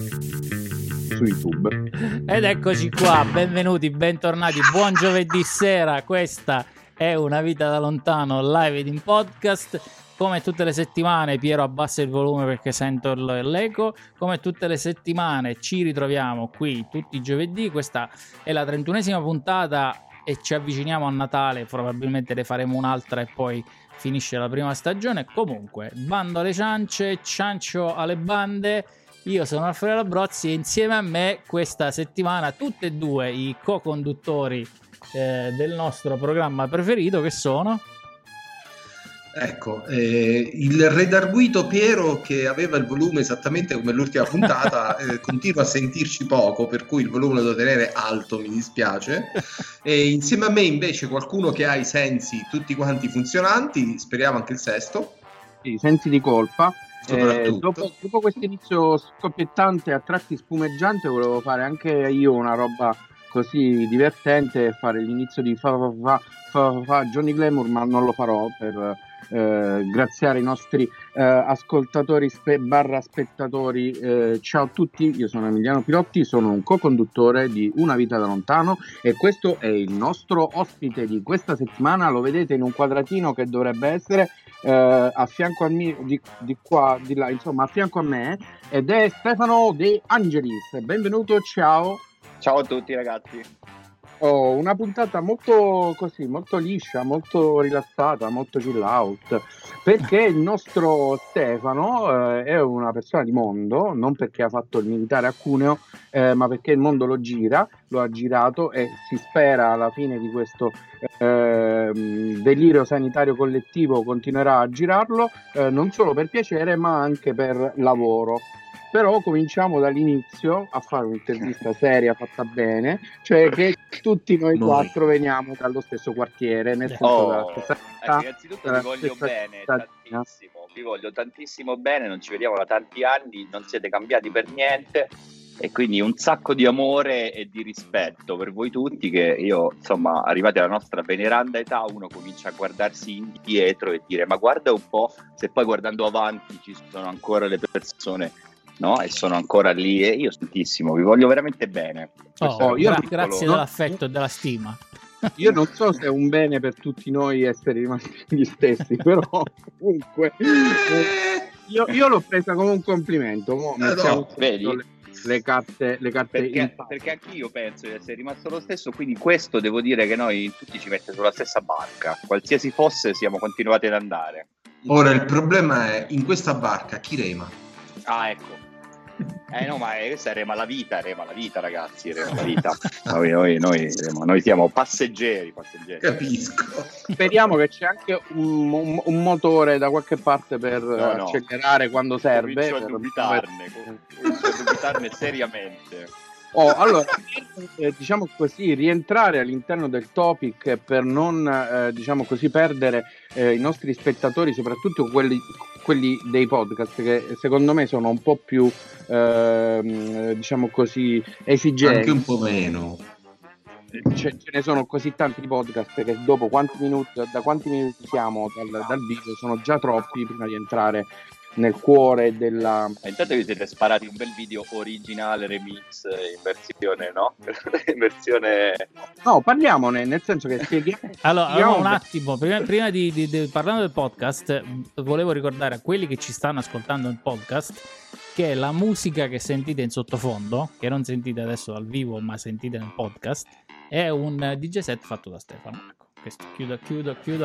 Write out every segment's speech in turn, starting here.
su YouTube. Ed eccoci qua, benvenuti, bentornati, buon giovedì sera, questa è Una Vita da Lontano, live ed in podcast. Come tutte le settimane, Piero abbassa il volume perché sento l'eco. Come tutte le settimane ci ritroviamo qui tutti i giovedì. Questa è la 31esima puntata e ci avviciniamo a Natale, probabilmente ne faremo un'altra e poi finisce la prima stagione. Comunque, bando alle ciance, ciancio alle bande. Io sono Alfredo Abrozzi e insieme a me questa settimana tutte e due i co-conduttori del nostro programma preferito, che sono... Ecco, il redarguito Piero, che aveva il volume esattamente come l'ultima puntata, continua a sentirci poco, per cui il volume lo devo tenere alto, mi dispiace. E insieme a me invece qualcuno che ha i sensi tutti quanti funzionanti, speriamo anche il sesto. Sì, sensi di colpa. Dopo questo inizio scoppiettante, a tratti spumeggiante, volevo fare anche io una roba così divertente, fare l'inizio di Johnny Glamour, ma non lo farò per... graziare i nostri ascoltatori barra spettatori. Ciao a tutti, io sono Emiliano Pilotti, sono un co-conduttore di Una Vita da Lontano e questo è il nostro ospite di questa settimana. Lo vedete in un quadratino che dovrebbe essere a fianco a me, di qua, di là, insomma a fianco a me, ed è Stefano De Angelis. Benvenuto, ciao. Ciao a tutti ragazzi. Oh, una puntata molto così, molto liscia, molto rilassata, molto chill out, perché il nostro Stefano è una persona di mondo, non perché ha fatto il militare a Cuneo, ma perché il mondo lo gira, lo ha girato, e si spera alla fine di questo delirio sanitario collettivo continuerà a girarlo, non solo per piacere ma anche per lavoro. Però cominciamo dall'inizio a fare un'intervista seria fatta bene, cioè che tutti noi quattro veniamo dallo stesso quartiere, nel senso dalla stessa città. Innanzitutto vi voglio bene, tantissimo, vi voglio tantissimo bene, non ci vediamo da tanti anni, non siete cambiati per niente e quindi un sacco di amore e di rispetto per voi tutti, che io insomma, arrivati alla nostra veneranda età, uno comincia a guardarsi indietro e dire ma guarda un po', se poi guardando avanti ci sono ancora le persone... No, e sono ancora lì e io tantissimo vi voglio veramente bene. Grazie dell'affetto e della stima. Io non so se è un bene per tutti noi essere rimasti gli stessi, però comunque io l'ho presa come un complimento. Le carte perché anche io penso di essere rimasto lo stesso, quindi questo devo dire che noi tutti ci mette sulla stessa barca, qualsiasi fosse siamo continuati ad andare. Ora il problema è in questa barca chi rema? Ah, ecco. No, ma questa è rema la vita, ragazzi, rema la vita. Noi siamo passeggeri. Capisco. Speriamo che c'è anche un motore da qualche parte per accelerare quando serve. Comincio a dubitarne seriamente. Allora, diciamo così, rientrare all'interno del topic per non, diciamo così, perdere i nostri spettatori, soprattutto quelli dei podcast, che secondo me sono un po' più, diciamo così, esigenti. Anche un po' meno. Ce ne sono così tanti di podcast che dopo da quanti minuti siamo dal video sono già troppi prima di entrare nel cuore della... Intanto vi siete sparati un bel video originale, remix, in versione... No, parliamone, nel senso che spieghiamo... allora un attimo, prima di parlando del podcast, volevo ricordare a quelli che ci stanno ascoltando il podcast che la musica che sentite in sottofondo, che non sentite adesso dal vivo ma sentite nel podcast, è un DJ set fatto da Stefano. Questo. Chiudo,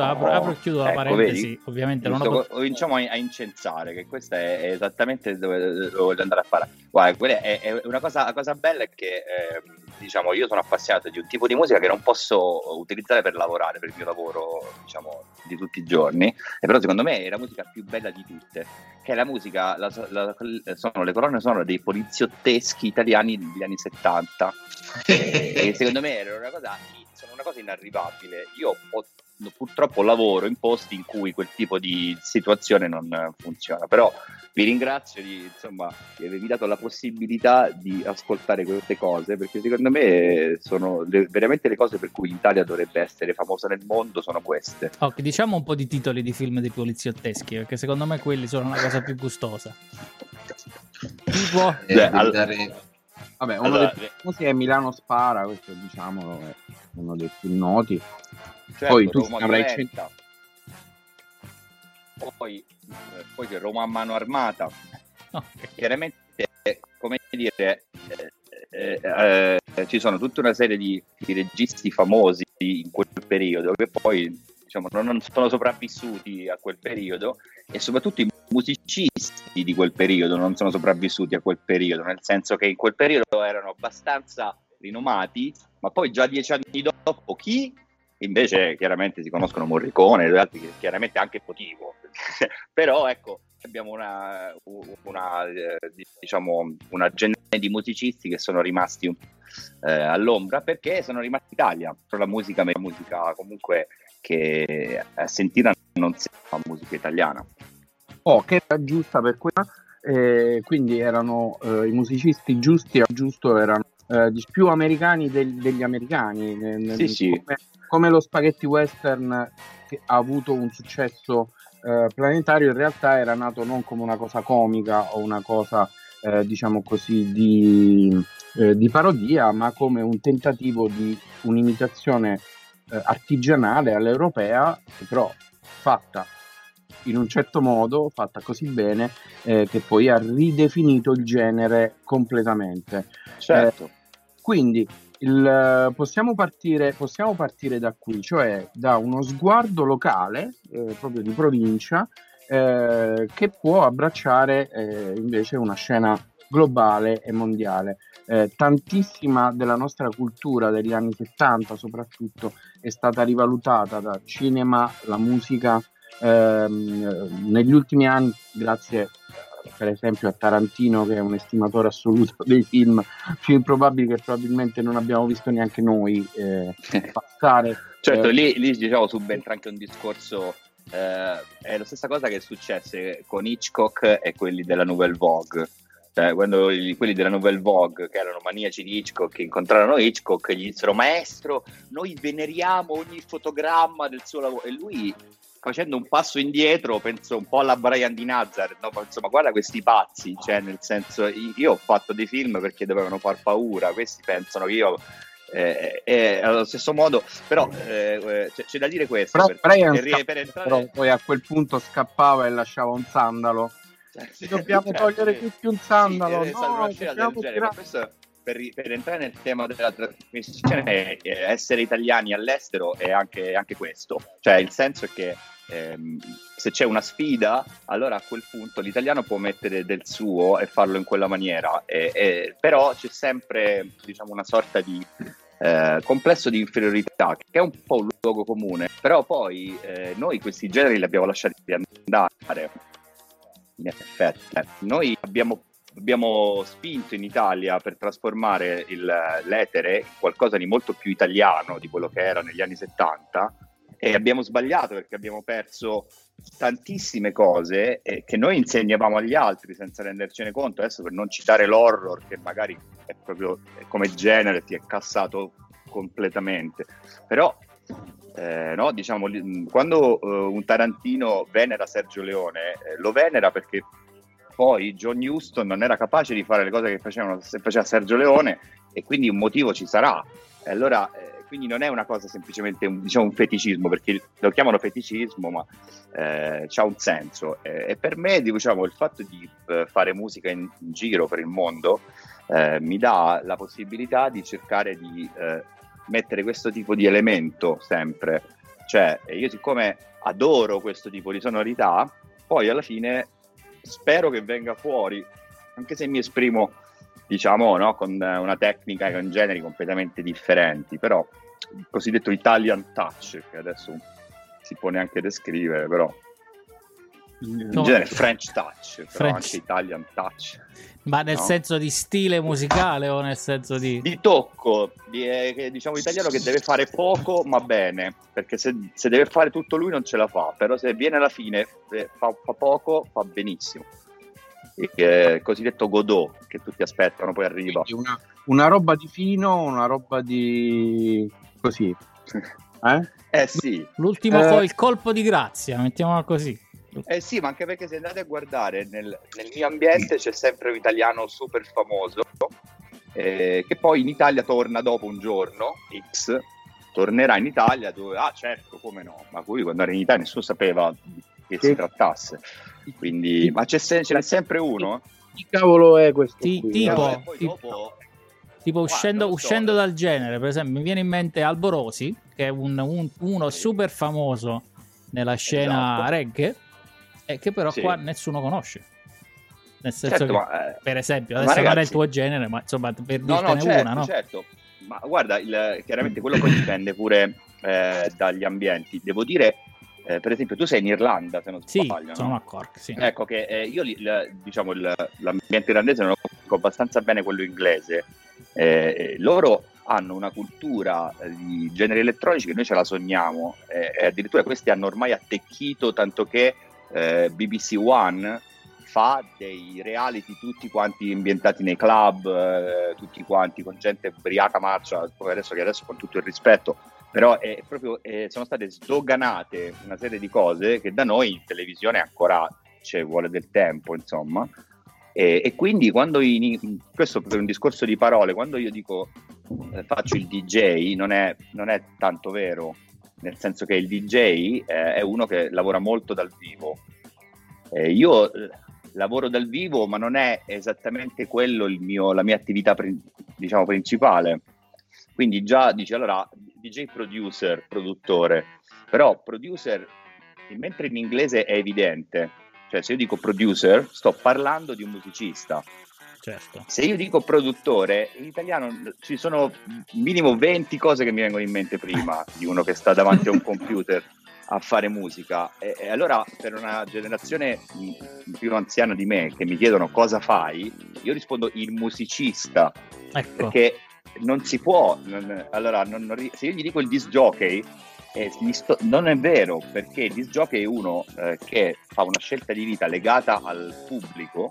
apro e chiudo la parentesi. Vedi? Ovviamente cominciamo a incensare, che questa è esattamente dove voglio andare a fare. Guarda, quella è una cosa. La cosa bella è che diciamo io sono appassionato di un tipo di musica che non posso utilizzare per lavorare, per il mio lavoro, diciamo, di tutti i giorni. E però secondo me è la musica più bella di tutte, che è la musica. Sono le colonne sonore dei poliziotteschi italiani degli anni 70. E secondo me era una cosa inarrivabile. Io ho purtroppo lavoro in posti in cui quel tipo di situazione non funziona, però vi ringrazio di, insomma, di avermi dato la possibilità di ascoltare queste cose, perché secondo me sono veramente le cose per cui l'Italia dovrebbe essere famosa nel mondo, sono queste. Ok, diciamo un po' di titoli di film dei poliziotteschi, perché secondo me quelli sono una cosa più gustosa. Tipo vabbè, uno dei più noti è Milano Spara, questo diciamolo, è uno dei più noti. Certo, poi tu avrai scelta. Poi c'è Roma a mano armata. Okay. Chiaramente, come dire, ci sono tutta una serie di registi famosi in quel periodo che poi, diciamo, non sono sopravvissuti a quel periodo, e soprattutto i musicisti di quel periodo non sono sopravvissuti a quel periodo, nel senso che in quel periodo erano abbastanza rinomati, ma poi già 10 anni dopo chi? Invece chiaramente si conoscono Morricone e altri, chiaramente anche Potivo. Però ecco, abbiamo una generazione di musicisti che sono rimasti all'ombra, perché sono rimasti in Italia. La musica comunque che a sentire non si fa musica italiana. Oh, che era giusta per quella, quindi erano i musicisti giusti, e giusto erano di più americani degli americani. Sì. Come lo spaghetti western, che ha avuto un successo planetario, in realtà era nato non come una cosa comica o una cosa diciamo così di parodia, ma come un tentativo di un'imitazione artigianale all'europea, che però fatta in un certo modo, fatta così bene, che poi ha ridefinito il genere completamente. Certo. Quindi possiamo partire da qui, cioè da uno sguardo locale, proprio di provincia, che può abbracciare invece una scena globale e mondiale. Tantissima della nostra cultura degli anni 70 soprattutto è stata rivalutata da cinema, la musica, negli ultimi anni, grazie per esempio a Tarantino, che è un estimatore assoluto dei film più improbabili che probabilmente non abbiamo visto neanche noi passare. Certo, lì diciamo subentra anche un discorso, è la stessa cosa che successe con Hitchcock e quelli della Nouvelle Vague, cioè quando quelli della Nouvelle Vague, che erano maniaci di Hitchcock, che incontrarono Hitchcock e gli dissero: maestro, noi veneriamo ogni fotogramma del suo lavoro, e lui, facendo un passo indietro, penso un po' alla Brian di Nazar, no? Insomma, guarda questi pazzi, cioè nel senso, io ho fatto dei film perché dovevano far paura, questi pensano che io allo stesso modo, però c'è da dire questo, però Brian però poi a quel punto scappava e lasciava un sandalo, ci dobbiamo togliere tutti un sandalo, per entrare nel tema della trasmissione, essere italiani all'estero è anche questo, cioè il senso è che se c'è una sfida, allora a quel punto l'italiano può mettere del suo e farlo in quella maniera, però c'è sempre, diciamo, una sorta di complesso di inferiorità, che è un po' un luogo comune, però poi noi questi generi li abbiamo lasciati andare, in effetti noi abbiamo spinto in Italia per trasformare l'etere in qualcosa di molto più italiano di quello che era negli anni 70, e abbiamo sbagliato perché abbiamo perso tantissime cose che noi insegnavamo agli altri senza rendercene conto. Adesso, per non citare l'horror, che magari è proprio come genere ti è cassato completamente, però no, diciamo, quando un Tarantino venera Sergio Leone, lo venera perché poi John Huston non era capace di fare le cose che faceva Sergio Leone, e quindi un motivo ci sarà. Allora, quindi non è una cosa semplicemente un feticismo, perché lo chiamano feticismo, ma c'ha un senso. E per me, diciamo, il fatto di fare musica in giro per il mondo mi dà la possibilità di cercare di mettere questo tipo di elemento sempre. Cioè, io, siccome adoro questo tipo di sonorità, poi alla fine spero che venga fuori, anche se mi esprimo, diciamo, no, con una tecnica e con generi completamente differenti, però il cosiddetto Italian touch, che adesso si può neanche descrivere, però in genere French touch, però anche Italian touch. Ma nel senso di stile musicale o nel senso di... Di tocco, diciamo italiano che deve fare poco ma bene, perché se deve fare tutto lui non ce la fa, però se viene alla fine fa poco, fa benissimo. Il cosiddetto Godot, che tutti aspettano, poi arriva. Una roba di fino, una roba di... così. Sì. L'ultimo poi, il colpo di grazia, mettiamola così. Sì, ma anche perché se andate a guardare nel mio ambiente c'è sempre un italiano super famoso che poi in Italia torna dopo un giorno X, tornerà in Italia dove, certo, come no, ma lui quando era in Italia nessuno sapeva che si trattasse, quindi, ma c'è sempre uno. Chi cavolo è questo qui? Tipo uscendo dal genere, per esempio mi viene in mente Alborosi, che è uno super famoso nella scena reggae, e che però qua nessuno conosce, nel senso che, per esempio, adesso guarda il tuo genere, ma insomma per dirtene una, certo, ma guarda, chiaramente quello poi dipende pure dagli ambienti, devo dire. Per esempio, tu sei in Irlanda, se non sbaglio, no? Sono a Cork, sì. Ecco che io, diciamo, l'ambiente irlandese non lo conosco abbastanza bene, quello inglese. Loro hanno una cultura di generi elettronici che noi ce la sogniamo, e addirittura questi hanno ormai attecchito, tanto che BBC One fa dei reality tutti quanti ambientati nei club, tutti quanti con gente ubriaca marcia, adesso con tutto il rispetto, però è proprio, sono state sdoganate una serie di cose che da noi in televisione ancora ci vuole del tempo, insomma, e quindi quando questo per un discorso di parole, quando io dico faccio il DJ non è tanto vero, nel senso che il DJ è uno che lavora molto dal vivo, io lavoro dal vivo, ma non è esattamente quello la mia attività diciamo principale. Quindi già dice, allora, DJ producer, produttore, però producer, mentre in inglese è evidente, cioè se io dico producer sto parlando di un musicista, certo. Se io dico produttore, in italiano ci sono minimo 20 cose che mi vengono in mente prima di uno che sta davanti a un computer a fare musica, e allora per una generazione più anziana di me che mi chiedono cosa fai, io rispondo il musicista, ecco. Perché non si può, se io gli dico il disc jockey, non è vero, perché il disc jockey è uno che fa una scelta di vita legata al pubblico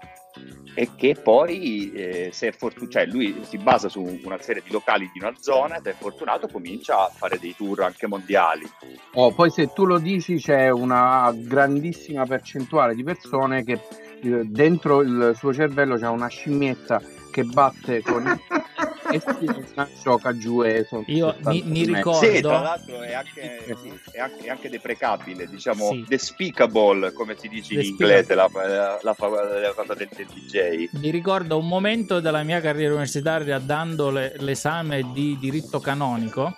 e che poi cioè lui si basa su una serie di locali di una zona, e se è fortunato comincia a fare dei tour anche mondiali. Poi se tu lo dici c'è una grandissima percentuale di persone che dentro il suo cervello c'è una scimmietta che batte con e gioca giù, e io mi ricordo, sì, tra l'altro è anche deprecabile, diciamo, sì. Despicable, come si dice in inglese, la cosa del DJ. Mi ricordo un momento della mia carriera universitaria dando l'esame di diritto canonico,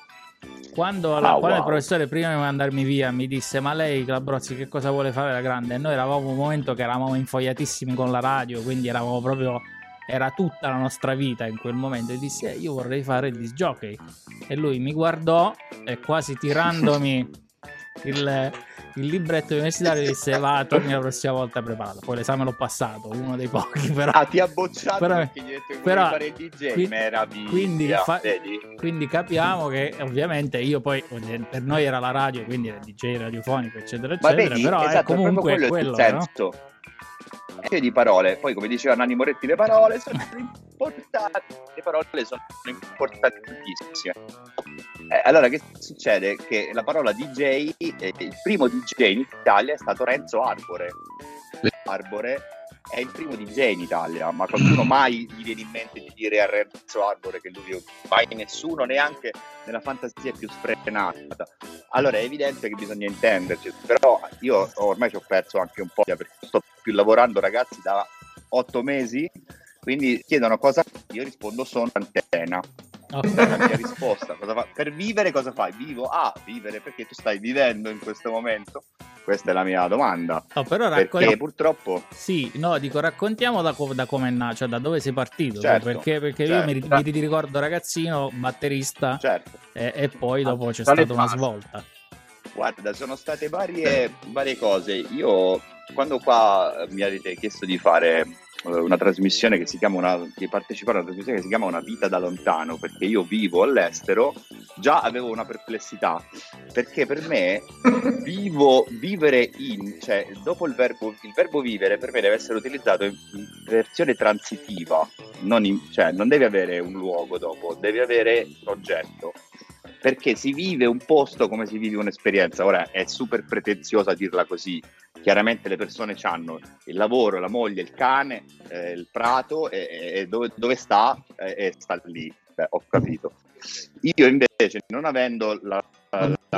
quando il professore, prima di mandarmi via, mi disse: ma lei, Abrozzi, che cosa vuole fare da grande? E noi eravamo un momento che eravamo infogliatissimi con la radio, quindi eravamo proprio... era tutta la nostra vita in quel momento, e disse: io vorrei fare il disc jockey. E lui mi guardò e, quasi tirandomi il libretto universitario, disse: va, torni la prossima volta preparato. Poi l'esame l'ho passato, uno dei pochi, però. Ti ha bocciato perché gli hai detto che volevi fare il DJ. Meraviglia. Quindi capiamo che ovviamente io poi, per noi era la radio, quindi era il DJ radiofonico, eccetera, eccetera. Vedi, però esatto, comunque è quello, no? Di parole, poi come diceva Nanni Moretti, le parole sono importanti, le parole sono importantissime. Allora che succede? Che la parola DJ, il primo DJ in Italia è stato Renzo Arbore. Arbore è il primo DJ in Italia, ma qualcuno mai gli viene in mente di dire a Renzo Arbore che lui mai nessuno, neanche nella fantasia più sfrenata. Allora è evidente che bisogna intenderci, però io ormai ci ho perso anche un po', perché sto più lavorando, ragazzi, da 8 mesi, quindi chiedono cosa, io rispondo sono antena. Questa è la mia risposta. Per vivere cosa fai? Vivo? Vivere, perché tu stai vivendo in questo momento? Questa è la mia domanda. No, però perché purtroppo raccontiamo da come è nato, cioè da dove sei partito, certo, perché certo. Io mi ricordo ragazzino batterista, certo. E poi dopo c'è stata una svolta. Guarda, sono state varie cose. Io, quando qua mi avete chiesto di fare una trasmissione che si chiama di partecipare a una trasmissione che si chiama Una vita da lontano, perché io vivo all'estero, già avevo una perplessità, perché per me vivere, dopo il verbo vivere per me deve essere utilizzato in versione transitiva, non devi avere un luogo dopo, devi avere un oggetto. Perché si vive un posto come si vive un'esperienza. Ora è super pretenziosa dirla così, chiaramente le persone hanno il lavoro, la moglie, il cane, il prato e dove sta e sta lì. Beh, ho capito. Io invece, non avendo la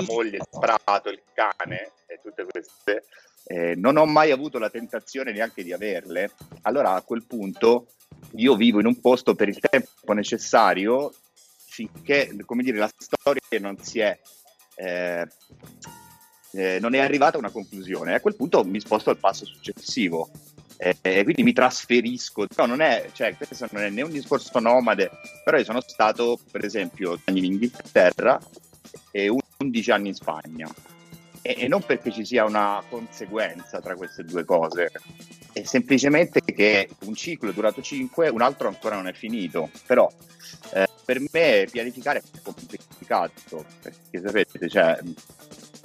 moglie, il prato, il cane e tutte queste, non ho mai avuto la tentazione neanche di averle. Allora a quel punto io vivo in un posto per il tempo necessario finché, come dire, la storia non è arrivata a una conclusione. A quel punto mi sposto al passo successivo, quindi mi trasferisco. No, questo non è né un discorso nomade, però io sono stato, per esempio, in Inghilterra e 11 anni in Spagna, e non perché ci sia una conseguenza tra queste due cose, è semplicemente che un ciclo è durato 5, un altro ancora non è finito, però... per me pianificare è complicato, perché sapete,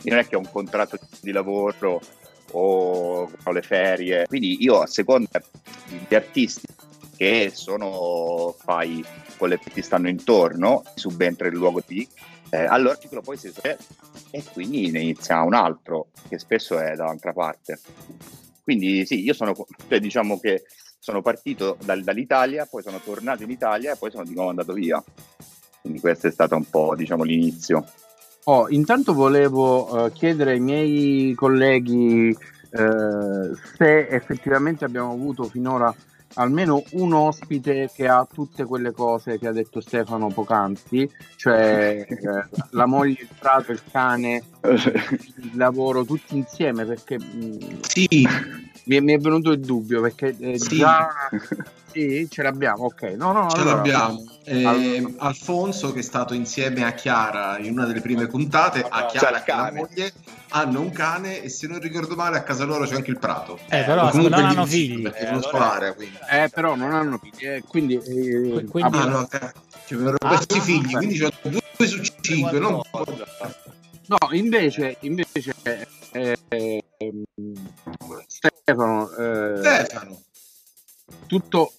non è che ho un contratto di lavoro o le ferie, quindi io a seconda degli artisti che sono fai con le che ti stanno intorno, subentra il luogo di, allora il ciclo poi si esaurisce e quindi ne inizia un altro, che spesso è dall'altra parte. Quindi sì, io sono, diciamo che sono partito dall'Italia, poi sono tornato in Italia e poi sono di nuovo andato via. Quindi questo è stato un po', diciamo, l'inizio. Intanto volevo chiedere ai miei colleghi se effettivamente abbiamo avuto finora almeno un ospite che ha tutte quelle cose che ha detto Stefano poc'anzi, cioè la moglie, il prato, il cane, il lavoro, tutti insieme, perché... Sì... Mi è venuto il dubbio perché sì. Già sì, ce l'abbiamo, ok. No, ce allora, l'abbiamo. Alfonso, che è stato insieme a Chiara in una delle prime puntate, a Chiara e la moglie hanno un cane e se non ricordo male a casa loro c'è anche il prato. Però non hanno figli. Perché sono scolare, quindi. Però non hanno figli, quindi. Questi figli, quindi c'ho 2 su 5. Non... No, invece Stefano. Tutto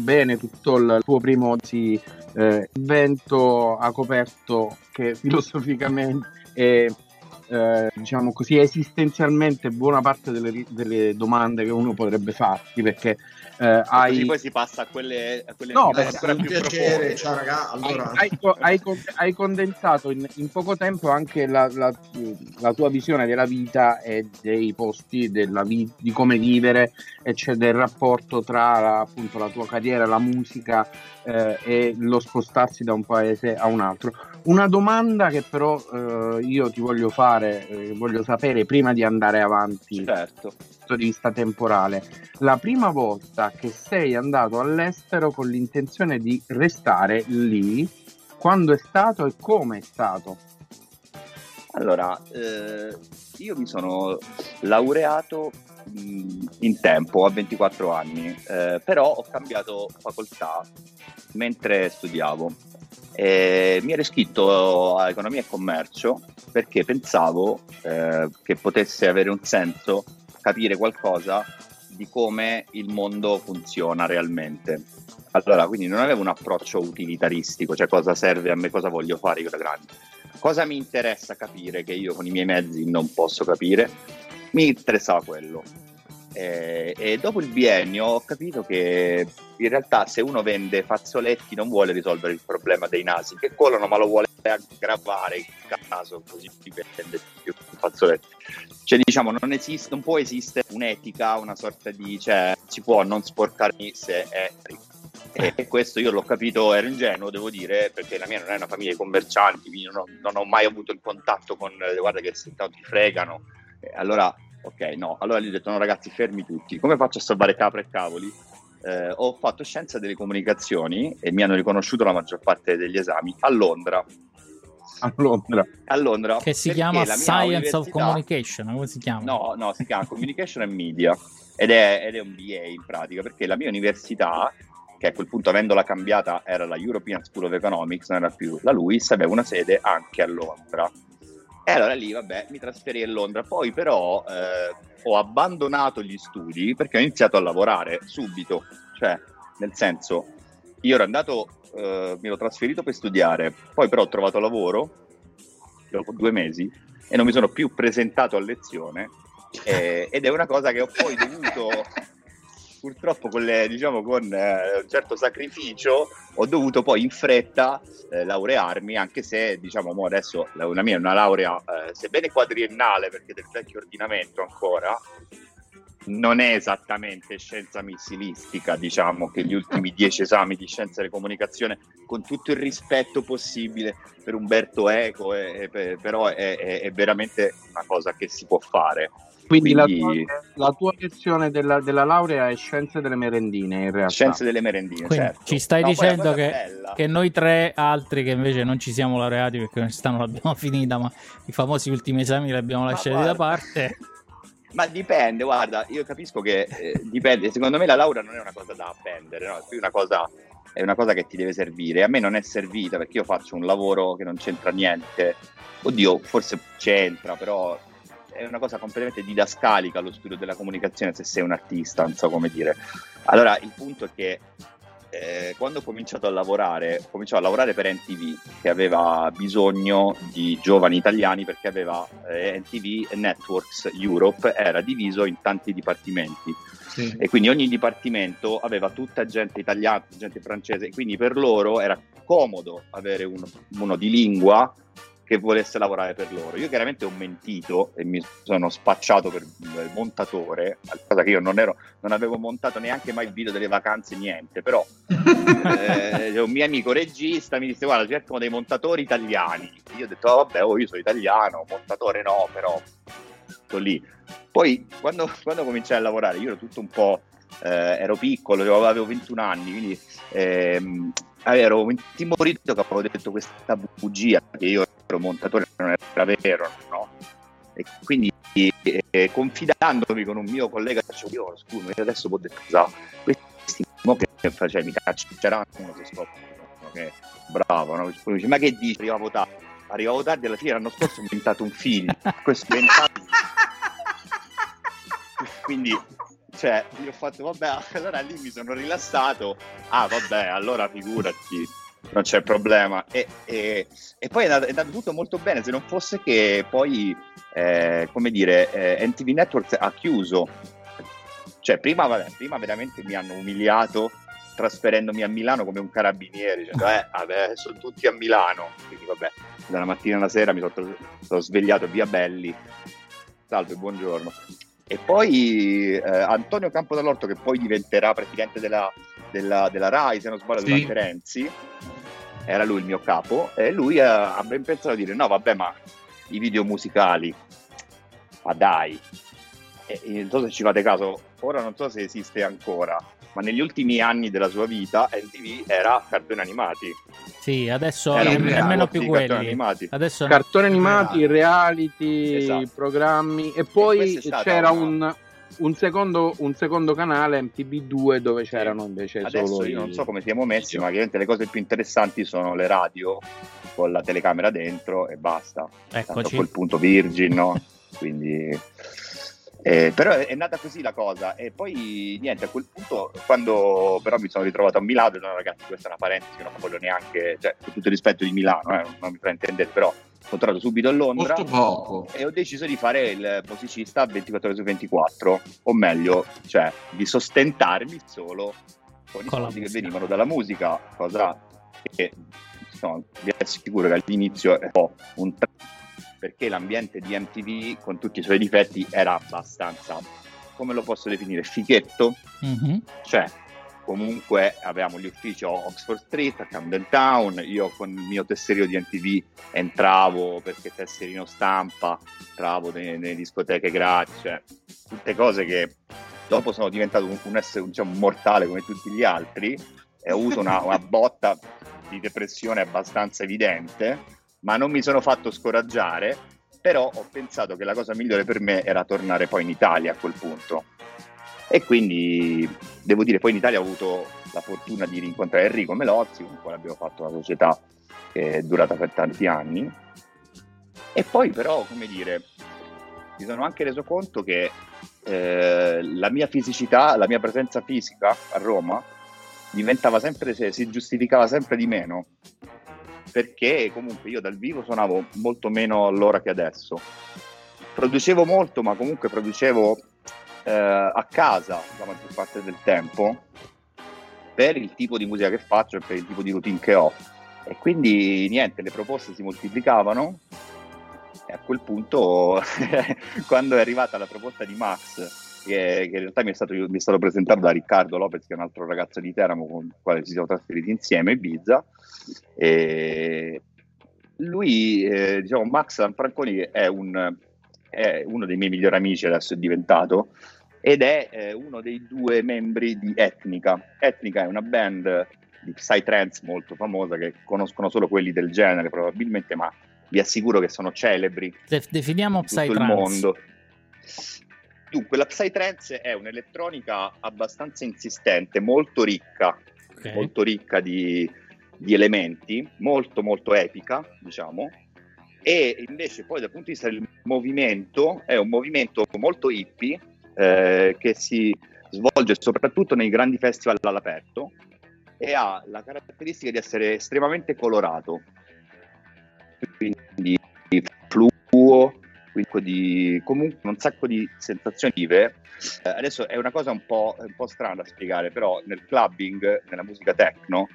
bene, tutto il tuo primo invento ha coperto che filosoficamente e diciamo così esistenzialmente buona parte delle domande che uno potrebbe farsi, perché hai... Poi si passa a quelle no, ancora più profonde. Ciao raga, allora. Hai condensato in poco tempo anche la tua visione della vita e dei posti, di come vivere, e c'è del rapporto tra appunto la tua carriera, la musica e lo spostarsi da un paese a un altro. Una domanda che però io ti voglio fare, voglio sapere prima di andare avanti. Certo. Di vista temporale, la prima volta che sei andato all'estero con l'intenzione di restare lì, quando è stato e come è stato? Allora, io mi sono laureato in tempo a 24 anni, però ho cambiato facoltà mentre studiavo. Mi ero iscritto a economia e commercio perché pensavo che potesse avere un senso capire qualcosa di come il mondo funziona realmente. Allora, quindi non avevo un approccio utilitaristico, cioè cosa serve a me, cosa voglio fare io da grande, cosa mi interessa capire che io con i miei mezzi non posso capire, mi interessava quello. E dopo il biennio ho capito che in realtà se uno vende fazzoletti non vuole risolvere il problema dei nasi che colano, ma lo vuole aggravare in caso, così si vende più fazzoletti. Cioè, diciamo, non può esistere un'etica, una sorta di, si può non sporcare se è ricco. E questo io l'ho capito, ero ingenuo, devo dire, perché la mia non è una famiglia di commercianti, quindi non ho mai avuto il contatto con guarda che se tanto ti fregano. Allora ok, no, allora gli ho detto no ragazzi, fermi tutti, come faccio a salvare capre e cavoli? Ho fatto scienza delle comunicazioni e mi hanno riconosciuto la maggior parte degli esami a Londra, a Londra. A Londra. Che si chiama Science of Communication, come si chiama? No, no, si chiama Communication and Media, ed è un BA in pratica, perché la mia università, che a quel punto, avendola cambiata, era la European School of Economics, non era più la LUIS, aveva una sede anche a Londra. E allora lì, vabbè, mi trasferì a Londra. Poi però ho abbandonato gli studi perché ho iniziato a lavorare subito, cioè, nel senso, io ero andato, mi ero trasferito per studiare, poi però ho trovato lavoro dopo 2 mesi e non mi sono più presentato a lezione, ed è una cosa che ho poi dovuto, purtroppo con un certo sacrificio, ho dovuto poi in fretta laurearmi, anche se, diciamo, mo adesso la mia è una laurea, sebbene quadriennale, perché del vecchio ordinamento ancora, non è esattamente scienza missilistica, diciamo che gli ultimi 10 esami di scienza della comunicazione, con tutto il rispetto possibile per Umberto Eco, però è veramente una cosa che si può fare. Quindi la tua lezione della laurea è scienze delle merendine, in realtà. Scienze delle merendine, quindi, certo. Ci stai dicendo che noi tre altri, che invece non ci siamo laureati perché l'università non l'abbiamo finita, ma i famosi ultimi esami li abbiamo lasciati da parte. Ma dipende, guarda, io capisco che dipende. Secondo me la laurea non è una cosa da appendere, no? È più una cosa che ti deve servire. A me non è servita, perché io faccio un lavoro che non c'entra niente. Oddio, forse c'entra, però è una cosa completamente didascalica, lo studio della comunicazione, se sei un artista, non so come dire. Allora il punto è che quando ho cominciato a lavorare per MTV, che aveva bisogno di giovani italiani, perché aveva MTV Networks Europe era diviso in tanti dipartimenti, sì. E quindi ogni dipartimento aveva tutta gente italiana, gente francese, quindi per loro era comodo avere uno di lingua che volesse lavorare per loro. Io chiaramente ho mentito e mi sono spacciato per montatore, cosa che io non avevo montato neanche mai il video delle vacanze, niente, però un mio amico regista mi disse: guarda, cercano dei montatori italiani. Io ho detto: oh, vabbè, io sono italiano, montatore no, però sto lì. Poi quando cominciai a lavorare, io ero tutto un po', ero piccolo, avevo 21 anni, quindi ero intimorito che avevo detto questa bugia, che io montatore, non era vero, no? E quindi confidandomi con un mio collega, dicevo: scusami, adesso ho detto questi che mi cacceranno, uno che scopre che è bravo, no? Poi dice: ma che dici? Arrivavo tardi, alla fine l'anno scorso ho inventato un film, questo è inventato. Quindi, cioè, io ho fatto: vabbè, allora lì mi sono rilassato, vabbè, allora figurati, non c'è problema. E poi è andato tutto molto bene, se non fosse che poi MTV Networks ha chiuso, cioè prima veramente mi hanno umiliato trasferendomi a Milano come un carabiniere, dicendo sono tutti a Milano, quindi vabbè, dalla mattina alla sera mi sono svegliato via Belli, salve, buongiorno. E poi Antonio Campo dall'Orto, che poi diventerà presidente della Rai, se non sbaglio, sì, durante Renzi, era lui il mio capo, e lui ha ben pensato di dire: no vabbè, ma i video musicali, ma dai. Non so se ci fate caso, ora non so se esiste ancora, ma negli ultimi anni della sua vita MTV era cartoni animati. Sì, adesso è meno più quelli, cartoni animati, adesso cartoni animati, reality, esatto, programmi. E poi c'era un secondo canale, MTV2, dove c'erano invece adesso solo io non so come siamo messi, ma chiaramente le cose più interessanti sono le radio con la telecamera dentro e basta. Eccoci. Tanto a quel punto Virgin, no? Quindi però è nata così la cosa. E poi niente, a quel punto, quando però mi sono ritrovato a Milano, no, ragazzi, questa è una parentesi che non voglio neanche, cioè, con tutto il rispetto di Milano, non mi fraintendete, però sono tornato subito a Londra e ho deciso di fare il musicista 24 ore su 24, o meglio, cioè di sostentarmi solo con i soldi che venivano dalla musica, cosa che, insomma, vi assicuro che all'inizio è un po' un perché l'ambiente di MTV, con tutti i suoi difetti, era abbastanza, come lo posso definire, fichetto, mm-hmm. Cioè comunque avevamo gli uffici a Oxford Street, a Camden Town. Io con il mio tesserino di MTV entravo, perché tesserino stampa, entravo nelle discoteche gratis, cioè, tutte cose che dopo sono diventato un essere, diciamo, mortale come tutti gli altri, e ho avuto una botta di depressione abbastanza evidente, ma non mi sono fatto scoraggiare, però ho pensato che la cosa migliore per me era tornare poi in Italia a quel punto. E quindi devo dire, poi in Italia ho avuto la fortuna di rincontrare Enrico Melozzi, con il quale abbiamo fatto una società che è durata per tanti anni. E poi però, come dire, mi sono anche reso conto che la mia fisicità, la mia presenza fisica a Roma diventava sempre, si giustificava sempre di meno, perché comunque io dal vivo suonavo molto meno allora che adesso, producevo molto, ma comunque producevo a casa la maggior parte del tempo, per il tipo di musica che faccio e per il tipo di routine che ho, e quindi niente, le proposte si moltiplicavano. E a quel punto quando è arrivata la proposta di Max, che in realtà mi è stato presentato da Riccardo Lopez, che è un altro ragazzo di Teramo con il quale ci siamo trasferiti insieme a Ibiza, e lui, diciamo, Max Franconi è uno dei miei migliori amici, adesso è diventato, ed è uno dei due membri di Etnica. Etnica è una band di psytrance molto famosa, che conoscono solo quelli del genere probabilmente, ma vi assicuro che sono celebri. Definiamo psytrance. Tutto il mondo. Dunque, la psytrance è un'elettronica abbastanza insistente, molto ricca, okay, molto ricca di elementi, molto molto epica, diciamo. E invece poi dal punto di vista del movimento, è un movimento molto hippie, che si svolge soprattutto nei grandi festival all'aperto, e ha la caratteristica di essere estremamente colorato, quindi fluo, quindi comunque un sacco di sensazioni vive. Adesso è una cosa un po' strana da spiegare, però nel clubbing, nella musica techno,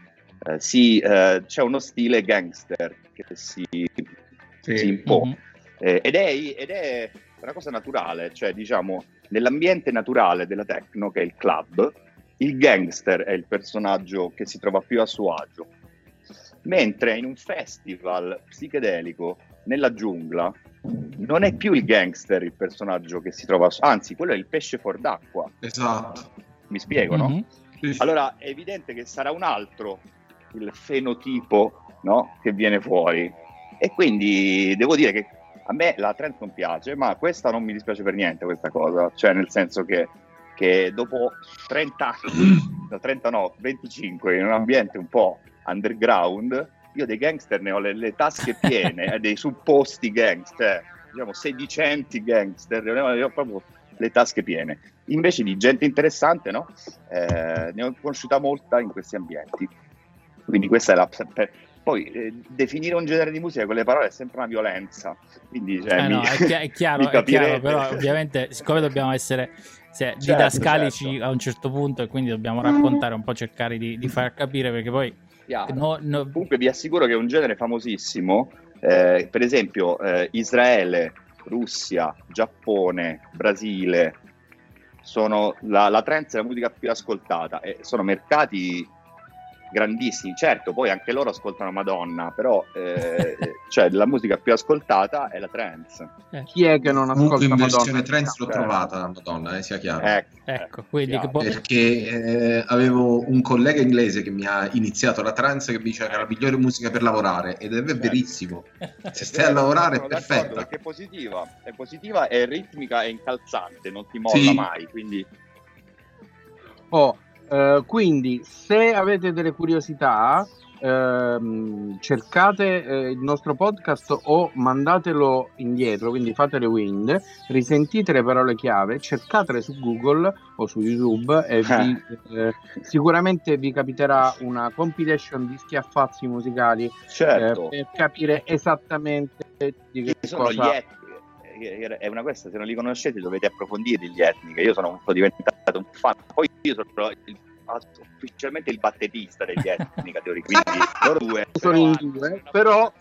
c'è uno stile gangster che si impone, ed è una cosa naturale, cioè diciamo nell'ambiente naturale della techno, che è il club, il gangster è il personaggio che si trova più a suo agio. Mentre in un festival psichedelico, nella giungla, non è più il gangster il personaggio che si trova, anzi, quello è il pesce fuor d'acqua. Esatto. Mi spiego, no? Sì. Allora è evidente che sarà un altro il fenotipo, no, che viene fuori. E quindi devo dire che a me la trance non piace, ma questa non mi dispiace per niente, questa cosa. Cioè, nel senso che dopo 30 anni, da 30 no, 25, in un ambiente un po' underground, io dei gangster ne ho le tasche piene, dei supposti gangster, diciamo sedicenti gangster, ne ho proprio le tasche piene. Invece di gente interessante, no? Ne ho conosciuta molta in questi ambienti. Quindi questa è la... Poi definire un genere di musica con le parole è sempre una violenza, quindi cioè, è chiaro, però ovviamente siccome dobbiamo essere didascalici, certo, a un certo punto, e quindi dobbiamo raccontare un po', cercare di far capire, perché poi comunque vi assicuro che è un genere famosissimo, per esempio Israele, Russia, Giappone, Brasile sono la trance è la musica più ascoltata, e sono mercati grandissimi. Certo, poi anche loro ascoltano Madonna, però cioè la musica più ascoltata è la trance. Chi è che non ascolta Madonna? In versione trance l'ho trovata la Madonna, sia chiaro. Ecco, quindi chiaro. Perché avevo un collega inglese che mi ha iniziato la trance, che mi diceva che era la migliore musica per lavorare, ed è verissimo. Se stai a lavorare è perfetta, perché è positiva, è ritmica, è incalzante, non ti molla mai, quindi quindi se avete delle curiosità, cercate il nostro podcast o mandatelo indietro, quindi fate rewind, risentite le parole chiave, cercatele su Google o su YouTube, e sicuramente vi capiterà una compilation di schiaffazzi musicali, certo, per capire esattamente di che cosa... È una questa, se non li conoscete dovete approfondire gli Etnica. Io sono diventato un fan, poi io sono ufficialmente il battettista degli Etnica, teoricamente, quindi loro due sono in due, però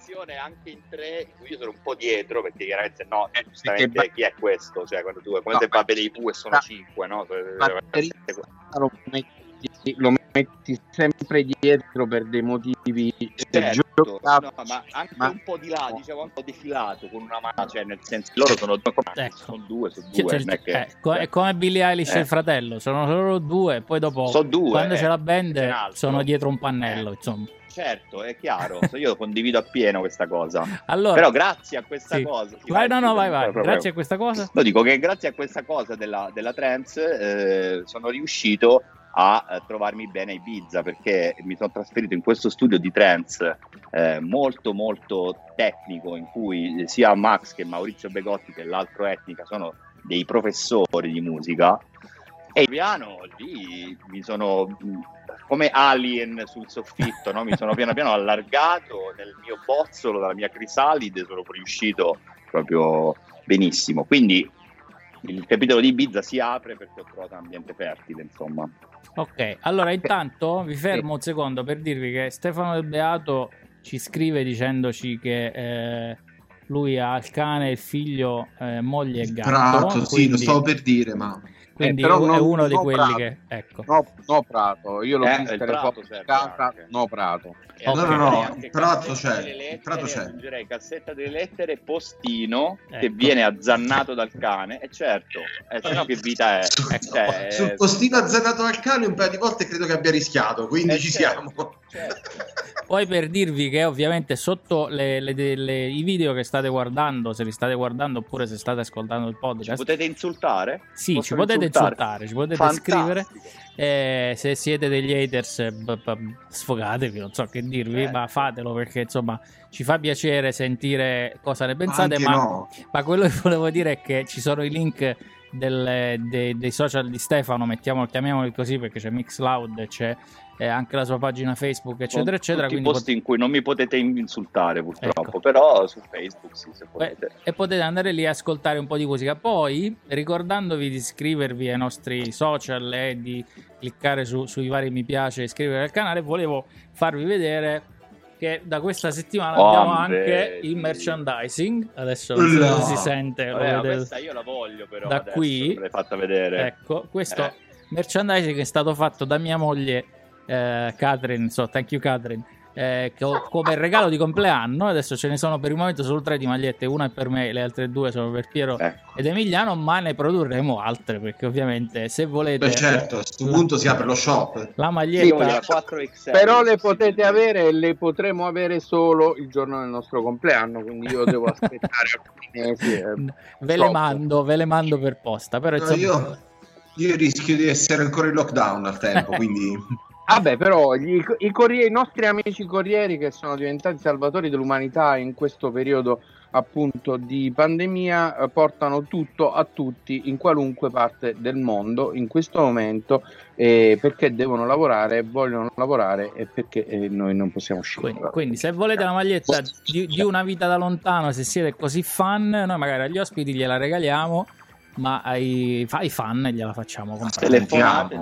anche in tre, io sono un po' dietro, perché chiaramente no, giustamente chi è questo, cioè quando tu quando va bene i due sono cinque, no? Lo metti sempre dietro per dei motivi, certo, sotto, no, ma anche un po' di là, diciamo, un po' defilato con una mano, cioè nel senso loro sono due, ecco, sono due, sono due, cioè, è come Billie Eilish e il fratello, sono loro due, poi dopo due, quando c'è la band sono dietro un pannello, insomma. Certo, è chiaro, io condivido appieno questa cosa. Allora, però grazie a questa cosa. Vai, no, vai. Grazie a questa cosa. Lo dico che grazie a questa cosa della trance sono riuscito a trovarmi bene a Ibiza, perché mi sono trasferito in questo studio di trance molto molto tecnico, in cui sia Max che Maurizio Begotti, che l'altro Etnica, sono dei professori di musica, e piano lì mi sono come alien sul soffitto, no? Mi sono piano piano allargato nel mio bozzolo, dalla mia crisalide, sono riuscito proprio benissimo, quindi il capitolo di Ibiza si apre perché ho trovato un ambiente fertile, insomma. Ok, allora intanto vi fermo un secondo per dirvi che Stefano Del Beato ci scrive dicendoci che lui ha il cane, il figlio, moglie e gatto. Prato, quindi... sì, lo stavo per dire, ma... Quindi però è uno di quelli Prato, che... Ecco. No, Prato, io l'ho visto per casa, no Prato. No, Prato c'è, lettere, Prato c'è. Aggiungerei cassetta delle lettere, postino, ecco, che viene azzannato dal cane, e certo, sennò che vita è. Cioè, sul postino azzannato dal cane un paio di volte credo che abbia rischiato, quindi ci siamo. Certo. Poi per dirvi che ovviamente sotto i video che state guardando, se li state guardando oppure se state ascoltando il podcast... Ci potete insultare? Sì, posso, ci potete insultare, ci potete scrivere, se siete degli haters sfogatevi, non so che dirvi, ma fatelo, perché insomma ci fa piacere sentire cosa ne pensate, ma quello che volevo dire è che ci sono i link dei social di Stefano, chiamiamoli così, perché c'è Mixcloud, c'è anche la sua pagina Facebook, eccetera eccetera, quindi posti in cui non mi potete insultare purtroppo, ecco, però su Facebook sì, se potete. E potete andare lì a ascoltare un po' di musica, poi ricordandovi di iscrivervi ai nostri social e di cliccare sui vari mi piace e iscrivervi al canale. Volevo farvi vedere che da questa settimana abbiamo anche il merchandising. Adesso non si sente, questa io la voglio, però da qui l'hai fatta vedere, ecco, questo merchandising è stato fatto da mia moglie Katrin, thank you Katrin, come regalo di compleanno. Adesso ce ne sono per il momento solo 3 di magliette, una è per me, le altre 2 sono per Piero ed Emiliano, ma ne produrremo altre, perché ovviamente se volete, certo, a questo punto si apre lo shop, la maglietta 4XL, però le potete avere, le potremo avere solo il giorno del nostro compleanno, quindi io devo aspettare alcuni mesi, ve le mando per posta, però insomma, io rischio di essere ancora in lockdown al tempo, quindi... Vabbè, però i nostri amici corrieri, che sono diventati salvatori dell'umanità in questo periodo appunto di pandemia, portano tutto a tutti in qualunque parte del mondo in questo momento, perché devono lavorare, vogliono lavorare, e perché noi non possiamo uscire. Quindi se volete la maglietta di Una Vita da Lontano, se siete così fan, noi magari agli ospiti gliela regaliamo, ma ai fan gliela facciamo comprare. Telefonate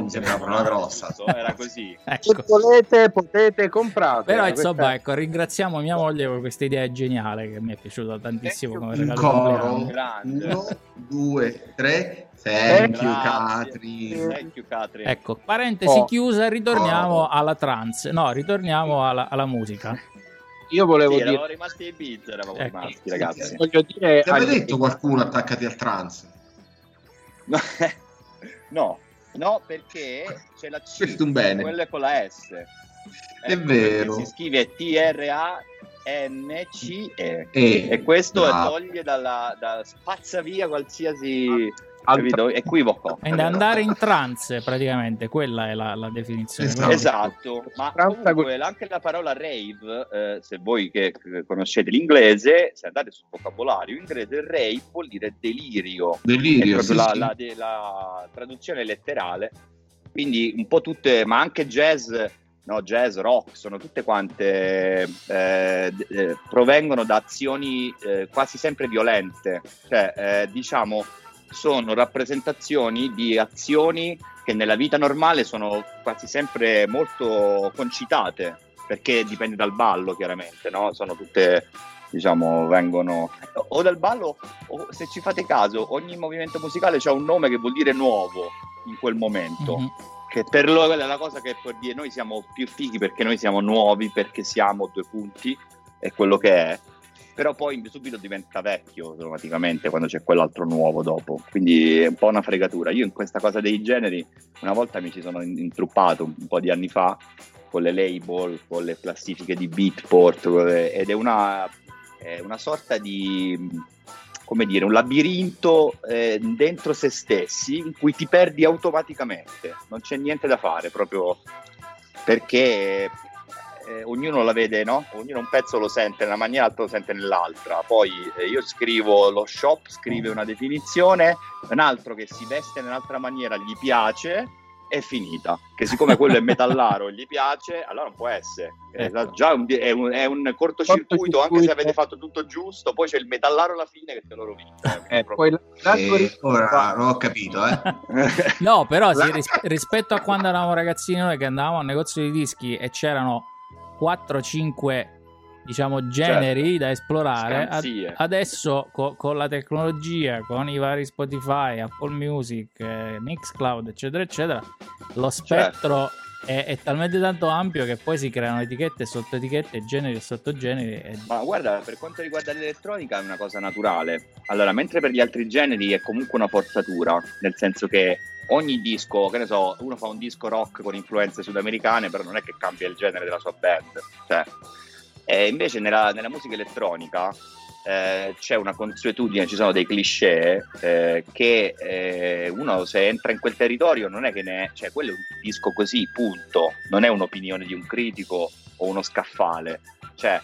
mi sembrava una grossa, era così, ecco. Se volete potete comprare, però insomma ecco, ringraziamo mia moglie per questa idea geniale che mi è piaciuta tantissimo, come regalo compleanno. 1, 2, 3 thank you Katrin. Ecco, parentesi chiusa, ritorniamo alla trance, ritorniamo alla musica. Io volevo dire, eravamo rimasti in Ibiza, ragazzi. Sì. Voglio dire, ti aveva detto qualcuno attaccati al trance? No, perché c'è la C, quello è con la S. È vero. Si scrive TRANCE e questo toglie da spazza via qualsiasi equivoco. È andare in trance, praticamente, quella è la definizione. Esatto. Ma comunque anche la parola rave, se voi che conoscete l'inglese, se andate sul vocabolario inglese, rave vuol dire delirio. Delirio, è proprio la traduzione letterale. Quindi un po' tutte, ma anche jazz, rock, sono tutte quante provengono da azioni quasi sempre violente. Cioè, diciamo, sono rappresentazioni di azioni che nella vita normale sono quasi sempre molto concitate, perché dipende dal ballo, chiaramente, no? Sono tutte, diciamo, vengono o dal ballo, o, se ci fate caso, ogni movimento musicale c'ha un nome che vuol dire nuovo in quel momento. che per loro è la cosa che può dire noi siamo più fighi perché noi siamo nuovi, perché siamo due punti, è quello che è. Però poi subito diventa vecchio automaticamente quando c'è quell'altro nuovo dopo, quindi è un po' una fregatura. Io in questa cosa dei generi una volta mi ci sono intruppato un po' di anni fa con le label, con le classifiche di Beatport, ed è una sorta di, come dire, un labirinto dentro se stessi in cui ti perdi automaticamente, non c'è niente da fare proprio perché... ognuno la vede, no? Ognuno un pezzo lo sente in una maniera, l'altro lo sente nell'altra. Poi io scrivo, lo shop scrive una definizione, un altro che si veste in un'altra maniera gli piace, è finita. Che siccome quello è metallaro gli piace, allora non può essere. Ecco. Già è un cortocircuito, anche se avete fatto tutto giusto, poi c'è il metallaro alla fine che te lo rovina. Ora non ho capito, eh. No, però sì, rispetto a quando eravamo ragazzini noi che andavamo al negozio di dischi e c'erano 4-5 diciamo generi, certo, da esplorare. Adesso con la tecnologia, con i vari Spotify, Apple Music, Mixcloud eccetera eccetera, lo spettro, certo, è talmente tanto ampio che poi si creano etichette e sottoetichette, generi e sottogeneri e... Ma guarda, per quanto riguarda l'elettronica è una cosa naturale, allora, mentre per gli altri generi è comunque una forzatura, nel senso che ogni disco, che ne so, uno fa un disco rock con influenze sudamericane, però non è che cambia il genere della sua band, cioè. E invece nella musica elettronica c'è una consuetudine, ci sono dei cliché che uno se entra in quel territorio non è che ne è, cioè quello è un disco così, punto, non è un'opinione di un critico o uno scaffale, cioè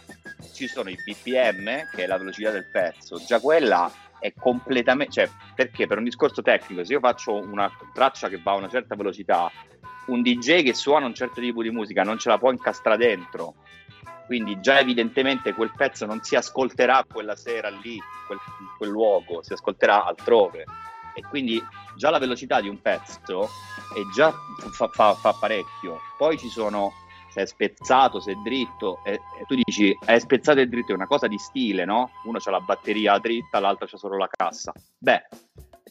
ci sono i BPM che è la velocità del pezzo, già quella è completamente, cioè, perché per un discorso tecnico, se io faccio una traccia che va a una certa velocità, un DJ che suona un certo tipo di musica non ce la può incastrare dentro, quindi già evidentemente quel pezzo non si ascolterà quella sera lì, in quel luogo, si ascolterà altrove, e quindi già la velocità di un pezzo è già fa parecchio. Poi ci sono, se è spezzato, se è dritto, e tu dici è spezzato e dritto, è una cosa di stile, no? Uno c'ha la batteria dritta, l'altro c'ha solo la cassa. Beh,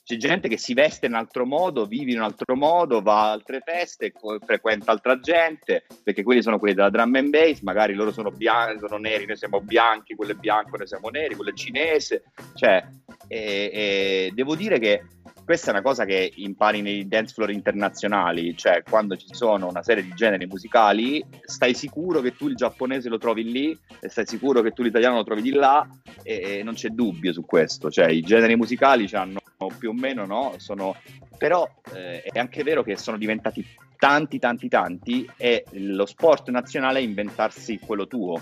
c'è gente che si veste in un altro modo, vive in un altro modo, va a altre feste, frequenta altra gente, perché quelli sono quelli della drum and bass, magari loro sono bianchi, sono neri, noi siamo bianchi, quello è bianco, noi siamo neri, quello è cinese, cioè devo dire che questa è una cosa che impari nei dance floor internazionali, cioè quando ci sono una serie di generi musicali stai sicuro che tu il giapponese lo trovi lì e stai sicuro che tu l'italiano lo trovi di là, e non c'è dubbio su questo, cioè i generi musicali hanno più o meno, no? Sono, però è anche vero che sono diventati tanti e lo sport nazionale è inventarsi quello tuo,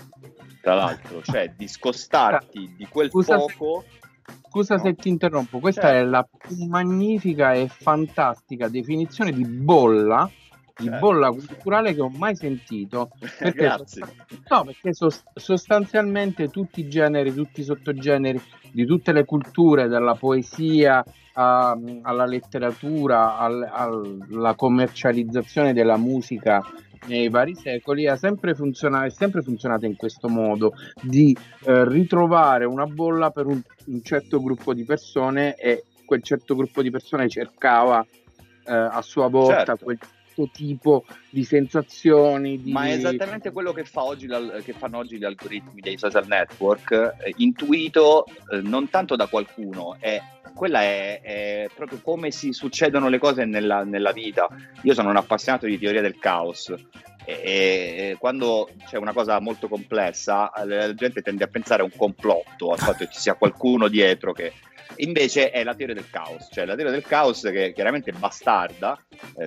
tra l'altro, cioè discostarti di quel poco. Scusa se ti interrompo, questa è la più magnifica e fantastica definizione di bolla culturale che ho mai sentito, perché sostanzialmente tutti i generi, tutti i sottogeneri di tutte le culture, dalla poesia alla letteratura, alla commercializzazione della musica nei vari secoli, è sempre funzionato in questo modo di ritrovare una bolla per un certo gruppo di persone, e quel certo gruppo di persone cercava a sua volta, certo, quel tipo di sensazioni di... Ma è esattamente quello che fanno oggi gli algoritmi dei social network, intuito non tanto da qualcuno, quella è proprio come si succedono le cose nella vita. Io sono un appassionato di teoria del caos e quando c'è una cosa molto complessa la gente tende a pensare a un complotto, al fatto che ci sia qualcuno dietro che... Invece è la teoria del caos, cioè la teoria del caos che chiaramente è bastarda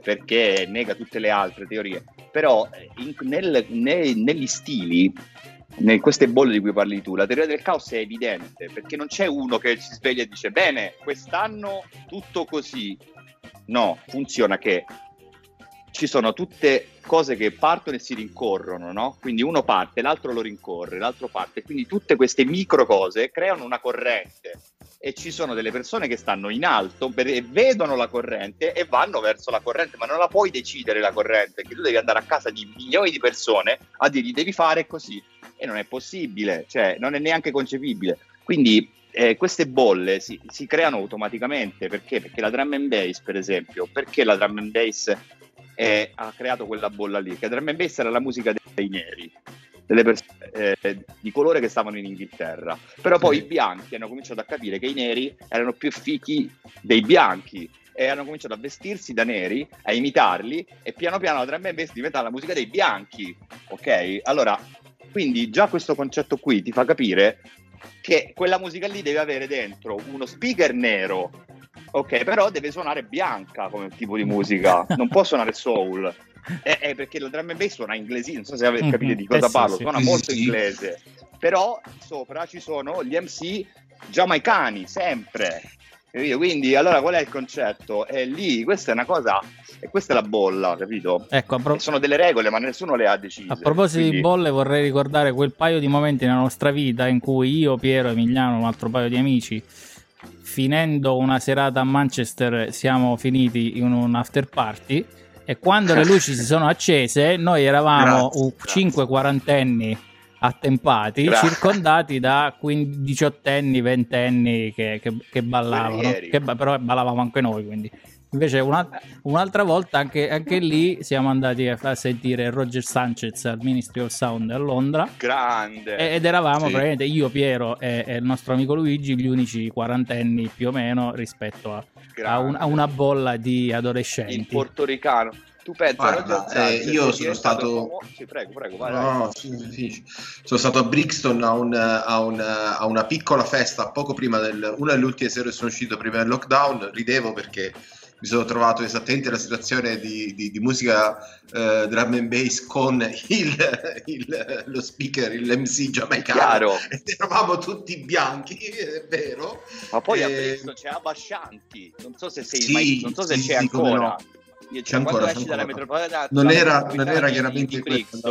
perché nega tutte le altre teorie, però negli stili, in queste bolle di cui parli tu, la teoria del caos è evidente, perché non c'è uno che si sveglia e dice bene, quest'anno tutto così, no, funziona che ci sono tutte cose che partono e si rincorrono, no? Quindi uno parte, l'altro lo rincorre, l'altro parte, quindi tutte queste micro cose creano una corrente, e ci sono delle persone che stanno in alto e vedono la corrente e vanno verso la corrente, ma non la puoi decidere la corrente, perché tu devi andare a casa di milioni di persone a dirgli devi fare così, e non è possibile, cioè non è neanche concepibile. Quindi queste bolle si creano automaticamente, perché la drum and bass, per esempio, perché la drum and bass e ha creato quella bolla lì, che dramma e bassa era la musica dei neri, delle persone di colore che stavano in Inghilterra, però poi i bianchi hanno cominciato a capire che i neri erano più fichi dei bianchi e hanno cominciato a vestirsi da neri, a imitarli, e piano piano la drum and bass diventa la musica dei bianchi, ok? Allora, quindi già questo concetto qui ti fa capire che quella musica lì deve avere dentro uno speaker nero, ok, però deve suonare bianca come tipo di musica, non può suonare soul. Perché la drum and bass suona inglesino, non so se avete capito di cosa parlo, suona molto inglese, però sopra ci sono gli MC giamaicani sempre, capito? Quindi allora qual è il concetto? È lì, questa è una cosa, e questa è la bolla, capito? Ecco, sono delle regole, ma nessuno le ha decise. A proposito di bolle, vorrei ricordare quel paio di momenti nella nostra vita in cui io, Piero, Emiliano, un altro paio di amici, finendo una serata a Manchester, siamo finiti in un after party. E quando le luci si sono accese, noi eravamo 5 quarantenni attempati, circondati da 18enni, 20enni che ballavano, però ballavamo anche noi. Quindi invece un'altra volta anche lì siamo andati a sentire Roger Sanchez al Ministry of Sound a Londra. Grande! Ed eravamo praticamente io, Piero e il nostro amico Luigi gli unici quarantenni più o meno rispetto a una bolla di adolescenti. Il portoricano. Tu pensa, guarda, io sono stato sono stato a Brixton a una piccola festa poco prima una delle ultime sere che sono uscito prima del lockdown. Ridevo perché mi sono trovato esattamente la situazione di musica drum and bass con lo speaker, l'MC giamaicano, e eravamo tutti bianchi, è vero. Ma poi a Brixton c'è Abba Shanti, non so se sei non so se c'è ancora. C'è ancora, esci dalla metropolitana, non era chiaramente questa.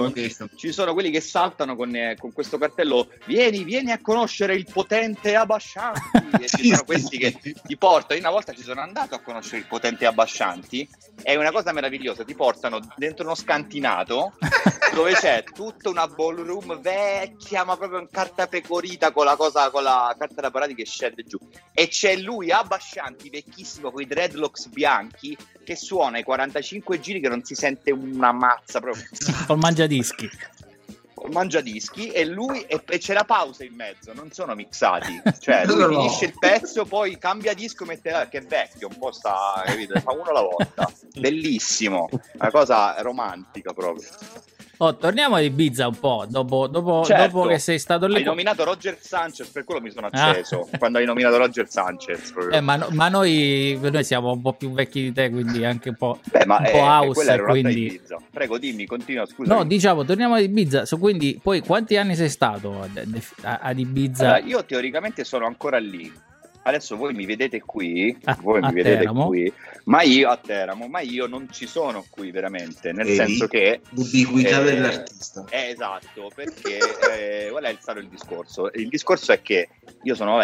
Ci sono quelli che saltano con questo cartello: vieni a conoscere il potente Abba Shanti. Ci sono questi che ti portano. Io una volta ci sono andato a conoscere il potente Abba Shanti, è una cosa meravigliosa, ti portano dentro uno scantinato dove c'è tutta una ballroom vecchia, ma proprio in carta pecorita, con la carta da parati che scende giù, e c'è lui Abba Shanti vecchissimo con i dreadlocks bianchi che suona 45 giri che non si sente una mazza proprio. Col mangiadischi e lui e c'è la pausa in mezzo, non sono mixati, cioè lui finisce il pezzo, poi cambia disco, mette che è vecchio, un po' sta, capito? Fa uno alla volta. Bellissimo, una cosa romantica proprio. Oh, torniamo a Ibiza un po' dopo che sei stato lì. Hai nominato Roger Sanchez, per quello mi sono acceso quando hai nominato Roger Sanchez. Ma noi siamo un po' più vecchi di te, quindi anche un po', po' house, quindi... Ibiza. Prego, dimmi, continua, scusa. No, diciamo, torniamo ad Ibiza. Quindi poi quanti anni sei stato ad Ibiza? Allora, io teoricamente sono ancora lì. Adesso voi mi vedete qui, qui, ma io a Teramo, ma io non ci sono qui veramente, nel senso che l'ubiquità dell'artista. Esatto, perché qual è stato il discorso? Il discorso è che io sono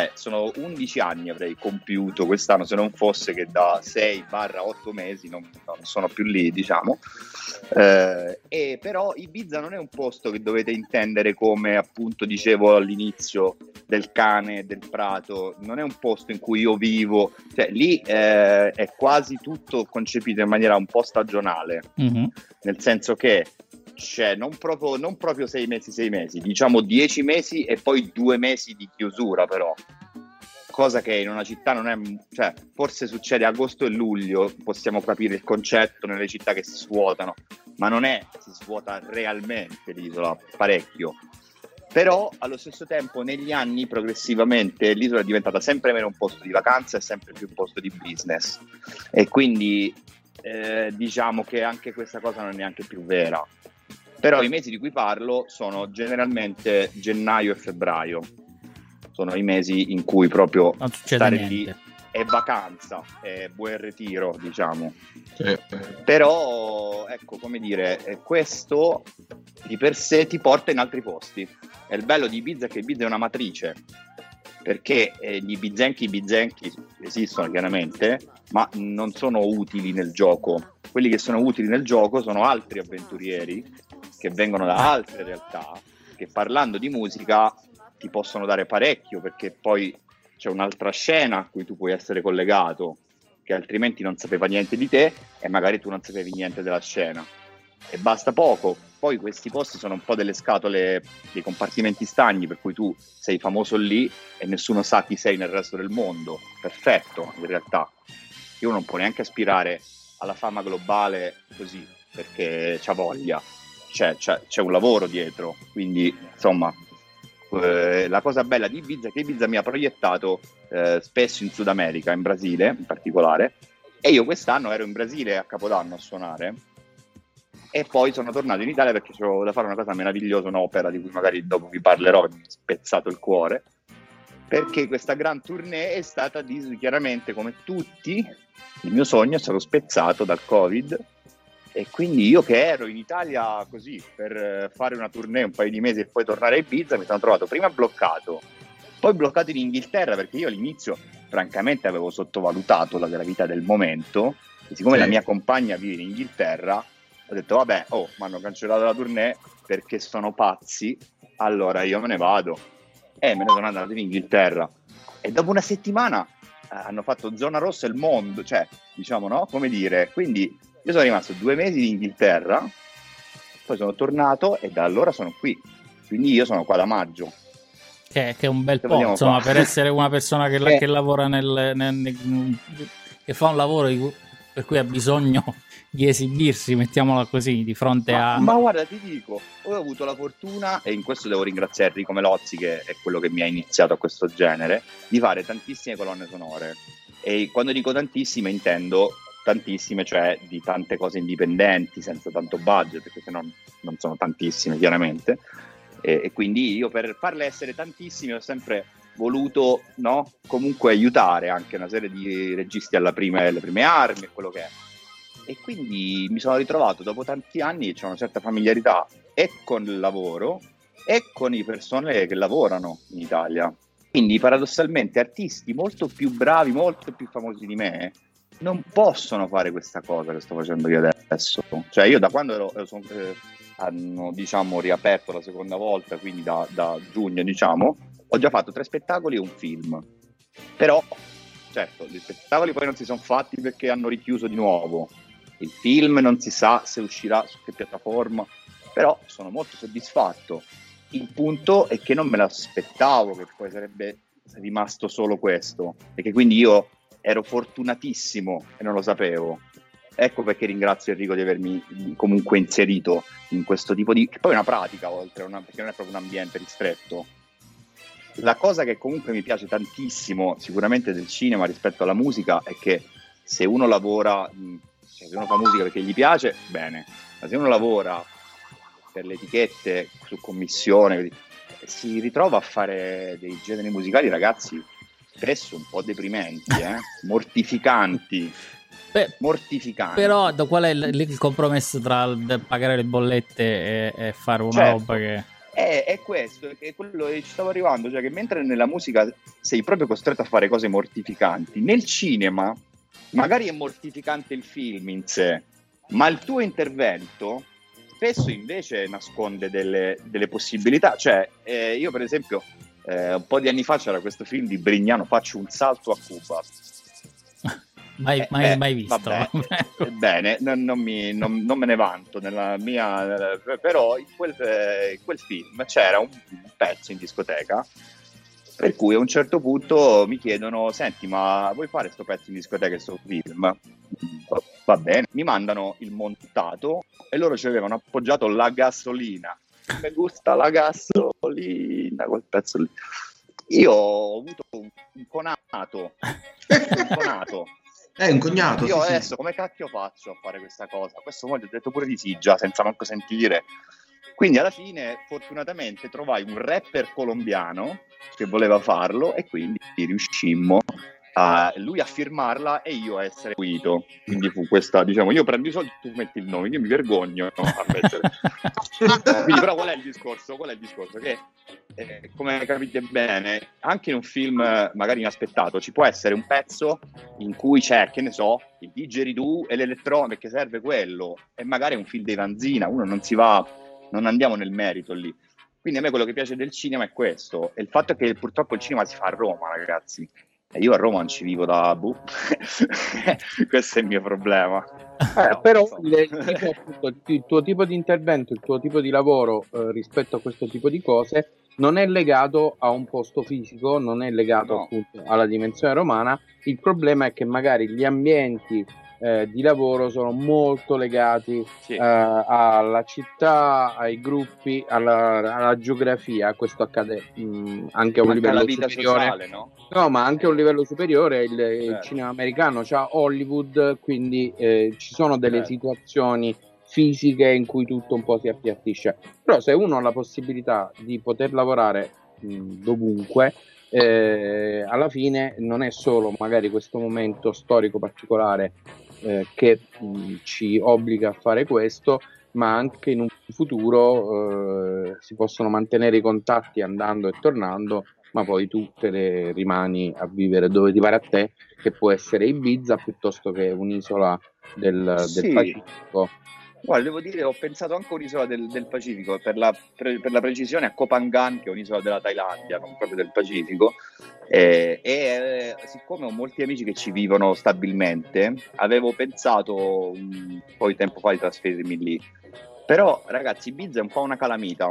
11 anni avrei compiuto quest'anno, se non fosse che da 6-8 mesi non sono più lì, diciamo. E però Ibiza non è un posto che dovete intendere come, appunto, dicevo all'inizio, del cane, del prato, non è un posto in cui io vivo, cioè lì è quasi tutto concepito in maniera un po' stagionale, nel senso che c'è non proprio 6 mesi, diciamo 10 mesi e poi 2 mesi di chiusura, però cosa che in una città non è, cioè forse succede agosto e luglio, possiamo capire il concetto nelle città che si svuotano, ma non è, si svuota realmente l'isola parecchio. Però allo stesso tempo negli anni progressivamente l'isola è diventata sempre meno un posto di vacanza e sempre più un posto di business, e quindi diciamo che anche questa cosa non è neanche più vera. Però i mesi di cui parlo sono generalmente gennaio e febbraio, sono i mesi in cui proprio stare lì è vacanza, è buon ritiro, diciamo. Però ecco, come dire, questo di per sé ti porta in altri posti. È il bello di Ibiza, che Ibiza è una matrice, perché gli ibizenchi esistono chiaramente, ma non sono utili nel gioco. Quelli che sono utili nel gioco sono altri avventurieri che vengono da altre realtà, che parlando di musica ti possono dare parecchio, perché poi c'è un'altra scena a cui tu puoi essere collegato, che altrimenti non sapeva niente di te e magari tu non sapevi niente della scena, e basta poco. Poi questi posti sono un po' delle scatole, dei compartimenti stagni, per cui tu sei famoso lì e nessuno sa chi sei nel resto del mondo. Perfetto, in realtà io non può neanche aspirare alla fama globale così, perché c'ha voglia, c'è un lavoro dietro, quindi insomma la cosa bella di Ibiza è che Ibiza mi ha proiettato spesso in Sud America, in Brasile in particolare, e io quest'anno ero in Brasile a Capodanno a suonare e poi sono tornato in Italia perché c'avevo da fare una cosa meravigliosa, un'opera di cui magari dopo vi parlerò, mi ha spezzato il cuore, perché questa gran tournée è stata chiaramente, come tutti, il mio sogno è stato spezzato dal Covid, e quindi io che ero in Italia così per fare una tournée un paio di mesi e poi tornare a Ibiza, mi sono trovato prima bloccato, poi bloccato in Inghilterra, perché io all'inizio francamente avevo sottovalutato la gravità del momento, e siccome la mia compagna vive in Inghilterra ho detto vabbè, oh, mi hanno cancellato la tournée perché sono pazzi, allora io me ne vado, e me ne sono andato in Inghilterra, e dopo una settimana hanno fatto zona rossa il mondo, cioè diciamo, no, come dire, quindi io sono rimasto 2 mesi in Inghilterra, poi sono tornato e da allora sono qui, quindi io sono qua da maggio. Che è un bel po', insomma, per essere una persona che lavora che fa un lavoro per cui ha bisogno di esibirsi, mettiamola così, di fronte a... Ma guarda, ti dico, ho avuto la fortuna, e in questo devo ringraziare Enrico Melozzi, che è quello che mi ha iniziato a questo genere, di fare tantissime colonne sonore, e quando dico tantissime intendo... tantissime, cioè di tante cose indipendenti senza tanto budget, perché se no non sono tantissime chiaramente, e quindi io per farle essere tantissime ho sempre voluto, no, comunque aiutare anche una serie di registi alle prime armi e quello che è, e quindi mi sono ritrovato dopo tanti anni, c'è una certa familiarità e con il lavoro e con le persone che lavorano in Italia, quindi paradossalmente artisti molto più bravi, molto più famosi di me non possono fare questa cosa che sto facendo io adesso. Cioè io da quando hanno diciamo riaperto la seconda volta, quindi da giugno diciamo, ho già fatto 3 spettacoli e un film. Però certo, gli spettacoli poi non si sono fatti perché hanno richiuso di nuovo, il film non si sa se uscirà, su che piattaforma, però sono molto soddisfatto. Il punto è che non me l'aspettavo che poi sarebbe rimasto solo questo, e che quindi io ero fortunatissimo e non lo sapevo. Ecco perché ringrazio Enrico di avermi comunque inserito in questo tipo di... che poi è una pratica, oltre, perché non è proprio un ambiente ristretto. La cosa che comunque mi piace tantissimo, sicuramente del cinema rispetto alla musica, è che se uno lavora, cioè se uno fa musica perché gli piace, bene, ma se uno lavora per le etichette, su commissione, si ritrova a fare dei generi musicali, ragazzi, spesso un po' deprimenti, mortificanti. Beh, mortificanti. Però qual è il compromesso tra pagare le bollette e fare una roba che... È questo, è quello che ci stavo arrivando, cioè che mentre nella musica sei proprio costretto a fare cose mortificanti, nel cinema magari è mortificante il film in sé, ma il tuo intervento spesso invece nasconde delle possibilità. Cioè io per esempio... un po' di anni fa c'era questo film di Brignano, Faccio un salto a Cuba. Mai visto. Vabbè, bene, non me ne vanto nella mia, però in quel film c'era un pezzo in discoteca, per cui a un certo punto mi chiedono: senti, ma vuoi fare sto pezzo in discoteca e sto film? Va bene, mi mandano il montato e loro ci avevano appoggiato la gasolina. Mi gusta la gasolina, quel pezzo lì. Io ho avuto un conato. Un cognato. Io adesso come cacchio faccio a fare questa cosa? Questo modo ho detto pure di sì già, senza manco sentire. Quindi alla fine fortunatamente trovai un rapper colombiano che voleva farlo, e quindi riuscimmo lui a firmarla e io a essere guido. Quindi fu questa, diciamo, io prendo i soldi, tu metti il nome, io mi vergogno a mettere. Quindi però qual è il discorso? Che come capite bene, anche in un film magari inaspettato ci può essere un pezzo in cui c'è, che ne so, il didgeridoo e l'elettronica, perché serve quello, e magari è un film dei Vanzina, uno non si va, non andiamo nel merito lì. Quindi a me quello che piace del cinema è questo, e il fatto è che purtroppo il cinema si fa a Roma, ragazzi. Io a Roma non ci vivo da questo è il mio problema. Però il tuo tipo di intervento, il tuo tipo di lavoro rispetto a questo tipo di cose non è legato a un posto fisico, non è legato appunto alla dimensione romana. Il problema è che magari gli ambienti di lavoro sono molto legati alla città, ai gruppi, alla geografia. Questo accade anche a un livello superiore, sociale, no? No, ma anche a un livello superiore. Il cinema americano c'ha Hollywood, quindi ci sono delle situazioni fisiche in cui tutto un po' si appiattisce. Però se uno ha la possibilità di poter lavorare dovunque, alla fine non è solo magari questo momento storico particolare che ci obbliga a fare questo, ma anche in un futuro si possono mantenere i contatti andando e tornando, ma poi tu te ne rimani a vivere dove ti pare a te, che può essere Ibiza piuttosto che un'isola del Pacifico. Guarda, devo dire, ho pensato anche a un'isola del Pacifico, per la precisione a Koh Phangan, che è un'isola della Thailandia, non proprio del Pacifico, e siccome ho molti amici che ci vivono stabilmente, avevo pensato un po' di tempo fa di trasferirmi lì. Però ragazzi, Ibiza è un po' una calamita.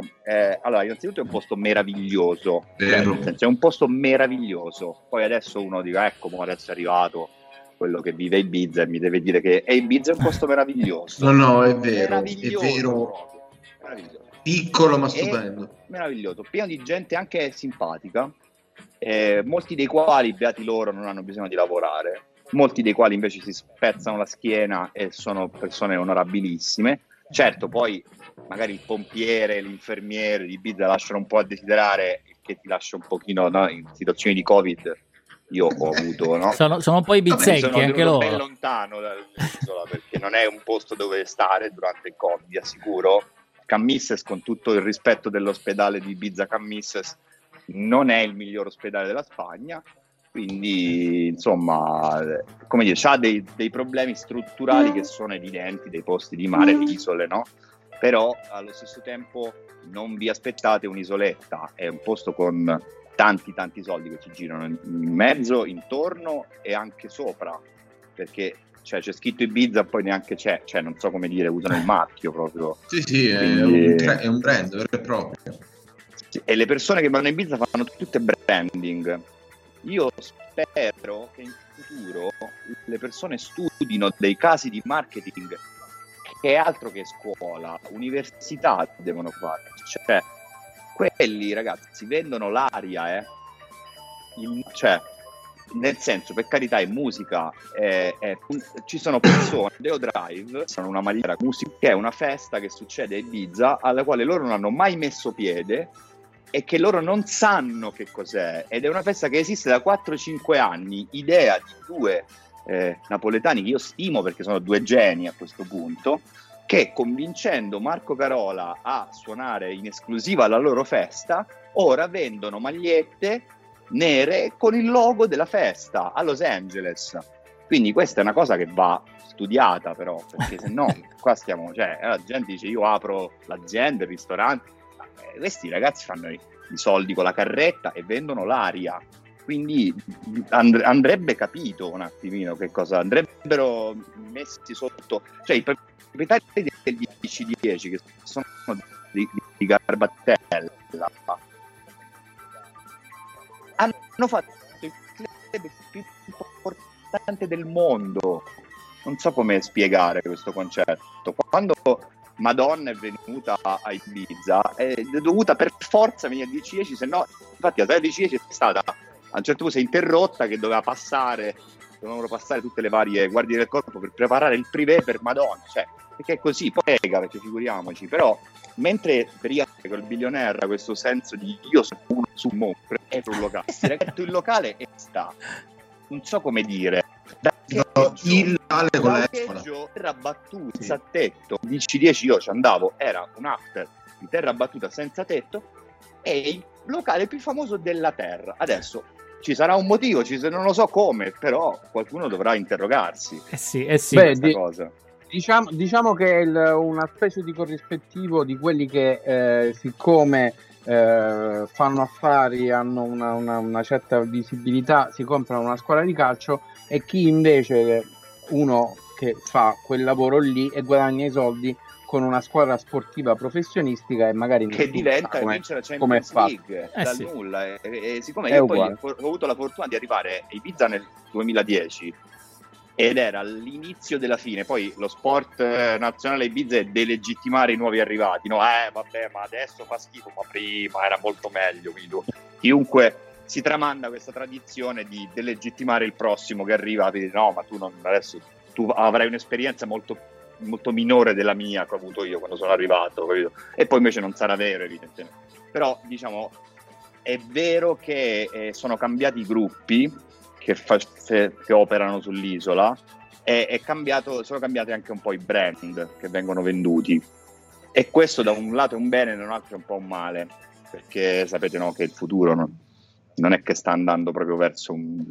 Allora, innanzitutto è un posto meraviglioso, nel senso, è un posto meraviglioso. Poi adesso uno dice, ecco, ma adesso è arrivato quello che vive Ibiza e mi deve dire che Ibiza è un posto meraviglioso. No, è vero, meraviglioso. Piccolo ma stupendo. Meraviglioso, pieno di gente anche simpatica, molti dei quali, beati loro, non hanno bisogno di lavorare, molti dei quali invece si spezzano la schiena e sono persone onorabilissime. Certo, poi magari il pompiere, l'infermiere di Ibiza lasciano un po' a desiderare, che ti lascia un pochino, no, in situazioni di Covid. Io ho avuto, no? Sono un po' i bizzecchi anche loro. Sono ben lontano dall'isola perché non è un posto dove stare durante il Covid, vi assicuro. Cammisses, con tutto il rispetto dell'ospedale di Ibiza Cammisses, non è il miglior ospedale della Spagna, quindi insomma, come dire, c'ha dei problemi strutturali che sono evidenti dei posti di mare, di isole, no? Però allo stesso tempo non vi aspettate un'isoletta, è un posto con tanti soldi che ci girano in mezzo, intorno e anche sopra, perché cioè, c'è scritto Ibiza, poi neanche c'è, cioè non so come dire, usano il marchio proprio. Sì, quindi è un brand vero e proprio. E le persone che vanno in Ibiza fanno tutte branding. Io spero che in futuro le persone studino dei casi di marketing, che è altro che scuola, università devono fare, cioè quelli ragazzi vendono l'aria, cioè nel senso, per carità, è musica, ci sono persone, Deo Drive, sono una maniera musica, che è una festa che succede a Ibiza alla quale loro non hanno mai messo piede e che loro non sanno che cos'è, ed è una festa che esiste da 4-5 anni, idea di due napoletani che io stimo perché sono due geni a questo punto, che convincendo Marco Carola a suonare in esclusiva alla loro festa, ora vendono magliette nere con il logo della festa a Los Angeles. Quindi questa è una cosa che va studiata però, perché se no qua stiamo, cioè la gente dice io apro l'azienda, il ristorante, ma questi ragazzi fanno i soldi con la carretta e vendono l'aria. Quindi andrebbe capito un attimino che cosa andrebbero messi sotto, cioè i proprietari del DC10 che sono di Garbatella hanno fatto il club più importante del mondo, non so come spiegare questo concetto. Quando Madonna è venuta a Ibiza è dovuta per forza venire a DC10, se no infatti la DC10 è stata a un certo punto si è interrotta, che dovevano passare tutte le varie guardie del corpo per preparare il privé per Madonna, cioè perché è così, prega, perché figuriamoci. Però mentre Periate col billionaire questo senso di io sono uno su un mondo, è un locale, il locale e sta, non so come dire, il parcheggio terra battuta senza tetto, dici 10 io ci andavo, era un after di terra battuta senza tetto, e il locale più famoso della terra. Adesso ci sarà un motivo, non lo so come, però qualcuno dovrà interrogarsi. Beh, cosa. Diciamo che è una specie di corrispettivo di quelli che siccome fanno affari, hanno una certa visibilità, si comprano una squadra di calcio, e chi invece, uno che fa quel lavoro lì e guadagna i soldi con una squadra sportiva professionistica e magari che diventa e vince la Champions League da nulla. E siccome io poi ho avuto la fortuna di arrivare a Ibiza nel 2010 ed era l'inizio della fine, poi lo sport nazionale Ibiza è delegittimare i nuovi arrivati, no? Vabbè, ma adesso fa schifo, ma prima era molto meglio, quindi chiunque si tramanda questa tradizione di delegittimare il prossimo che arriva, quindi, no, ma tu non, adesso tu avrai un'esperienza molto molto minore della mia che ho avuto io quando sono arrivato, capito? E poi invece non sarà vero, evidentemente. Però diciamo è vero che sono cambiati i gruppi che operano sull'isola, e sono cambiati anche un po' i brand che vengono venduti, e questo da un lato è un bene e da un altro è un po' un male, perché sapete, no, che il futuro non è che sta andando proprio verso un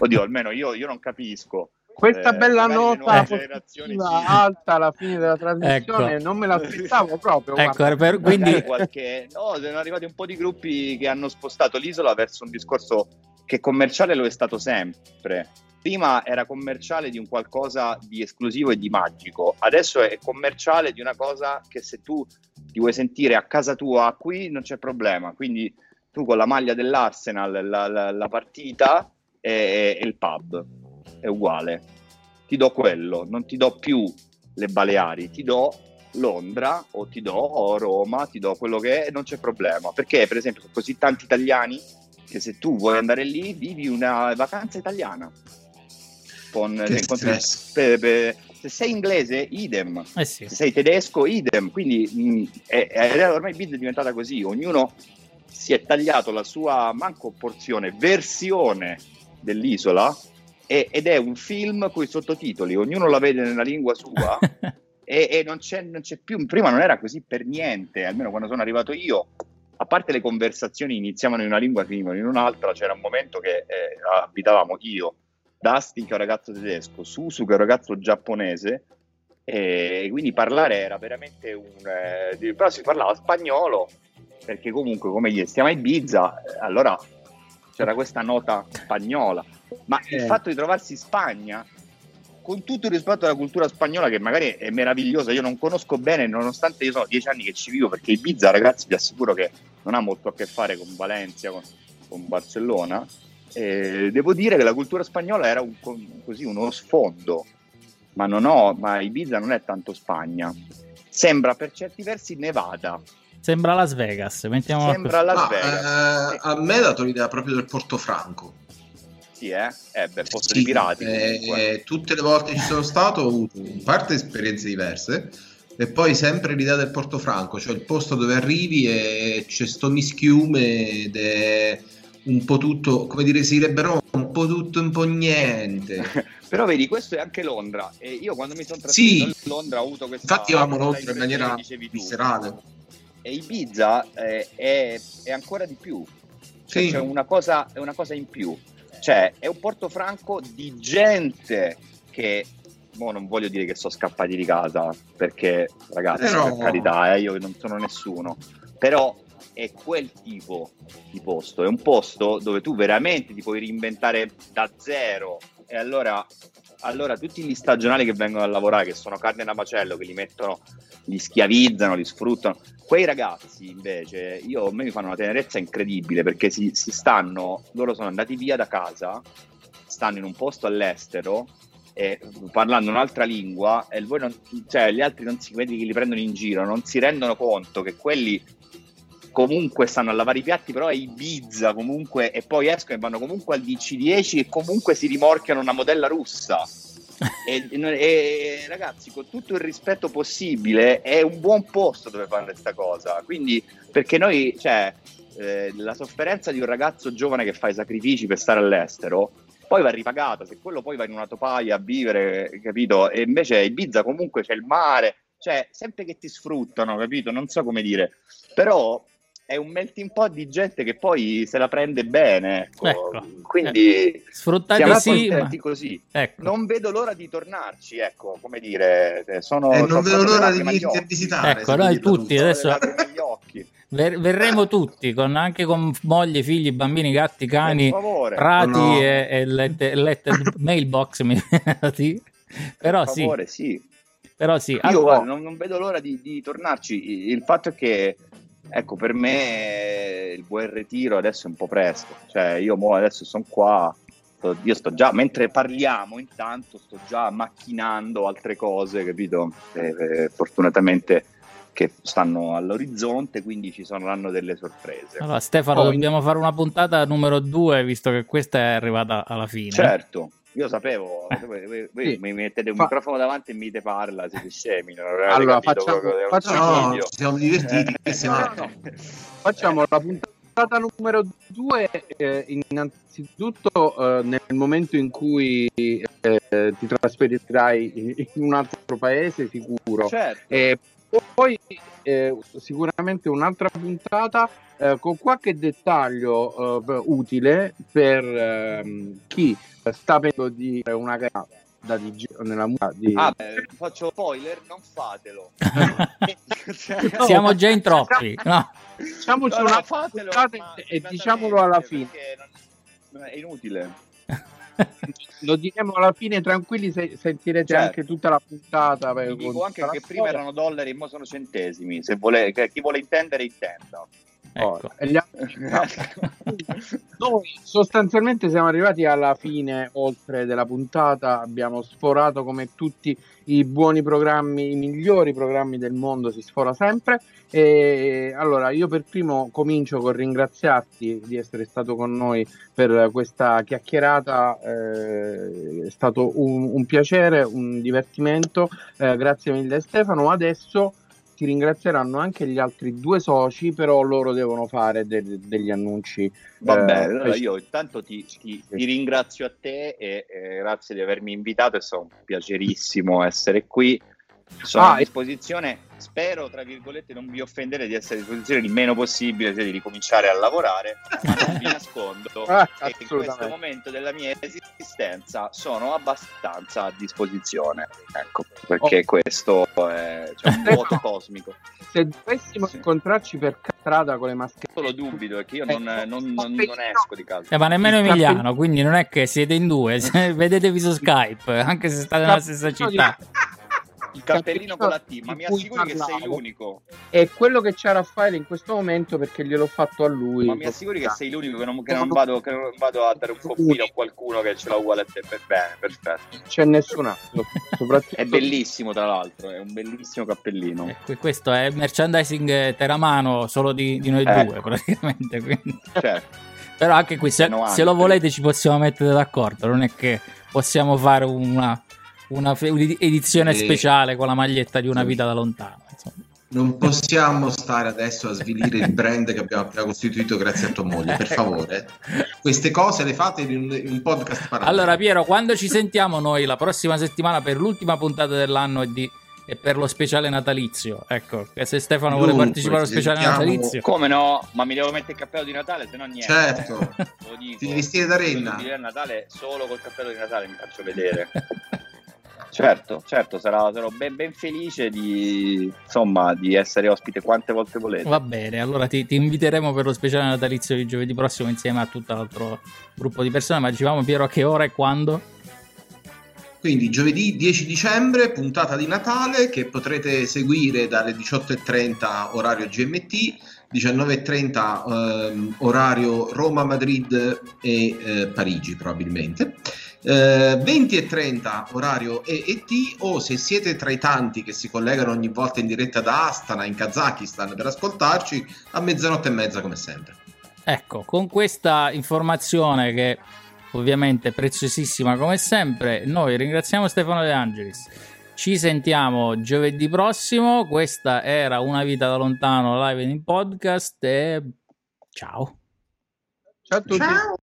oddio, almeno io non capisco. Questa bella nota alta alla fine della trasmissione, ecco. Non me l'aspettavo proprio. Ecco, quindi sono arrivati un po' di gruppi che hanno spostato l'isola verso un discorso che commerciale lo è stato sempre. Prima era commerciale di un qualcosa di esclusivo e di magico, adesso è commerciale di una cosa che se tu ti vuoi sentire a casa tua qui non c'è problema, quindi tu con la maglia dell'Arsenal, la partita e il pub è uguale, ti do quello, non ti do più le Baleari, ti do Londra o ti do Roma, ti do quello che è, non c'è problema, perché per esempio sono così tanti italiani che se tu vuoi andare lì vivi una vacanza italiana con se sei inglese idem, se sei tedesco idem, quindi ormai Ibiza è diventata così, ognuno si è tagliato la sua manco porzione, versione dell'isola, ed è un film con i sottotitoli, ognuno la vede nella lingua sua e non c'è più. Prima non era così per niente, almeno quando sono arrivato io, a parte le conversazioni iniziavano in una lingua, finivano in un'altra. C'era un momento che abitavamo io, Dustin che è un ragazzo tedesco, Susu che è un ragazzo giapponese, e quindi parlare era veramente però si parlava spagnolo, perché comunque come gli stiamo a Ibiza, allora c'era questa nota spagnola, ma il fatto di trovarsi in Spagna, con tutto il rispetto alla cultura spagnola che magari è meravigliosa, io non conosco bene, nonostante io sono 10 anni che ci vivo, perché Ibiza, ragazzi, vi assicuro che non ha molto a che fare con Valencia, con Barcellona, devo dire che la cultura spagnola era uno sfondo, ma Ibiza non è tanto Spagna, sembra per certi versi Nevada. Sembra Las Vegas, Vegas. A me ha dato l'idea proprio del Porto Franco. Sì, posto di pirati. Tutte le volte che ci sono stato ho avuto in parte esperienze diverse e poi sempre l'idea del Porto Franco, cioè il posto dove arrivi e c'è sto mischiume ed è un po' tutto, come dire, si direbbero un po' tutto, un po' niente. Però vedi, questo è anche Londra, e io quando mi sono trasferito a Londra ho avuto questa... Infatti io amo Londra in maniera viscerale. E Ibiza è ancora di più, cioè, sì. È una cosa in più, cioè è un Porto Franco di gente che non voglio dire che sono scappati di casa, perché ragazzi per carità, io non sono nessuno, però è quel tipo di posto, è un posto dove tu veramente ti puoi reinventare da zero, e allora tutti gli stagionali che vengono a lavorare, che sono carne da macello, che li mettono, li schiavizzano, li sfruttano, quei ragazzi invece a me mi fanno una tenerezza incredibile, perché loro sono andati via da casa, stanno in un posto all'estero e parlando un'altra lingua, e voi non, cioè gli altri non si vedi che li prendono in giro, non si rendono conto che quelli comunque stanno a lavare i piatti, però è Ibiza comunque, e poi escono e vanno comunque al DC10 e comunque si rimorchiano una modella russa e ragazzi, con tutto il rispetto possibile, è un buon posto dove fare questa cosa, quindi perché noi, cioè la sofferenza di un ragazzo giovane che fa i sacrifici per stare all'estero poi va ripagata, se quello poi va in una topaia a vivere, capito? E invece Ibiza comunque c'è il mare, cioè sempre che ti sfruttano, capito? Non so come dire, però è un melting pot di gente che poi se la prende bene, ecco. Ecco. Quindi sfruttate, sì, contenti, ma... così, ecco. Non vedo l'ora di tornarci, ecco, come dire, sono non vedo l'ora di venirti a visitare, ecco, noi tutti adesso verremo tutti, con anche con moglie, figli, bambini, gatti, cani, prati, no. E mailbox sì. Però, per favore, sì. Sì. Però sì, io guarda, non vedo l'ora di tornarci. Il fatto è che, ecco, per me il buon ritiro adesso è un po' presto, cioè io adesso sono qua, io sto già, mentre parliamo intanto sto già macchinando altre cose, capito, fortunatamente che stanno all'orizzonte, quindi ci saranno delle sorprese. Allora Stefano, dobbiamo fare una puntata numero 2, visto che questa è arrivata alla fine. Certo. Io sapevo, voi sì. Mi mettete un microfono davanti e mi te parla, siete scemi. Allora facciamo siamo divertiti. Facciamo la puntata numero 2, innanzitutto nel momento in cui ti trasferirai in un altro paese, sicuro. Certo. Poi sicuramente un'altra puntata con qualche dettaglio utile per chi sta pensando di una gara da nella musica di... faccio spoiler, non fatelo. No, siamo già in troppi. No. Diciamoci una puntata e diciamolo alla fine. È inutile. Lo diremo alla fine, tranquilli, sentirete, certo, anche tutta la puntata. Vi dico anche che prima erano $, e mo sono centesimi. Se vuole, chi vuole intendere, intenda. Ecco. Noi sostanzialmente siamo arrivati alla fine, oltre, della puntata. Abbiamo sforato, come tutti i buoni programmi, i migliori programmi del mondo, si sfora sempre. E allora io per primo comincio con ringraziarti di essere stato con noi per questa chiacchierata, è stato un piacere, un divertimento, grazie mille Stefano. Adesso ti ringrazieranno anche gli altri 2 soci, però loro devono fare degli annunci. Vabbè, allora io intanto ti ringrazio a te e grazie di avermi invitato, è stato un piacerissimo essere qui. Sono a disposizione, spero, tra virgolette, non vi offendere, di essere a disposizione il meno possibile, cioè di ricominciare a lavorare. Non vi nascondo che in questo momento della mia esistenza sono abbastanza a disposizione, ecco, perché questo è, cioè, un vuoto cosmico. Se dovessimo incontrarci per strada con le mascherine, solo dubito, perché io non esco di casa, ma nemmeno Emiliano, quindi non è che siete in 2, vedetevi su Skype, anche se state nella stessa città. Il cappellino con la T, ma mi assicuri che sei l'unico. È quello che c'ha Raffaele in questo momento, perché gliel'ho fatto a lui. Ma mi assicuri che sei l'unico, che non vado a dare un confino a qualcuno che ce l'ha uguale a te. Per bene, perfetto. C'è nessun altro. Soprattutto... È bellissimo, tra l'altro, è un bellissimo cappellino. Questo è merchandising teramano, solo di noi due, praticamente. Quindi. Certo. Però anche qui, se lo volete, ci possiamo mettere d'accordo. Non è che possiamo fare una edizione speciale con la maglietta di Una vita da lontano, insomma. Non possiamo stare adesso a svilire il brand che abbiamo appena costituito grazie a tua moglie, per favore. Queste cose le fate in un podcast parallelo. Allora Piero, quando ci sentiamo noi la prossima settimana per l'ultima puntata dell'anno e per lo speciale natalizio, ecco, se Stefano vuole partecipare allo speciale natalizio, come no, ma mi devo mettere il cappello di Natale, se no niente. Certo, lo dico. Ti vestire da renna a Natale, solo col cappello di Natale mi faccio vedere. Certo, sarò ben felice di essere ospite quante volte volete. Va bene, allora ti inviteremo per lo speciale natalizio di giovedì prossimo insieme a tutto l'altro gruppo di persone. Ma dicevamo, Piero, a che ora e quando? Quindi giovedì 10 dicembre, puntata di Natale, che potrete seguire dalle 18:30 orario GMT, 19:30 orario Roma, Madrid e Parigi probabilmente. 20:30 orario EET, o se siete tra i tanti che si collegano ogni volta in diretta da Astana in Kazakistan per ascoltarci, a 00:30 come sempre. Ecco, con questa informazione, che ovviamente è preziosissima come sempre, noi ringraziamo Stefano De Angelis. Ci sentiamo giovedì prossimo. Questa era Una vita da lontano live in podcast, e ciao a tutti. Ciao.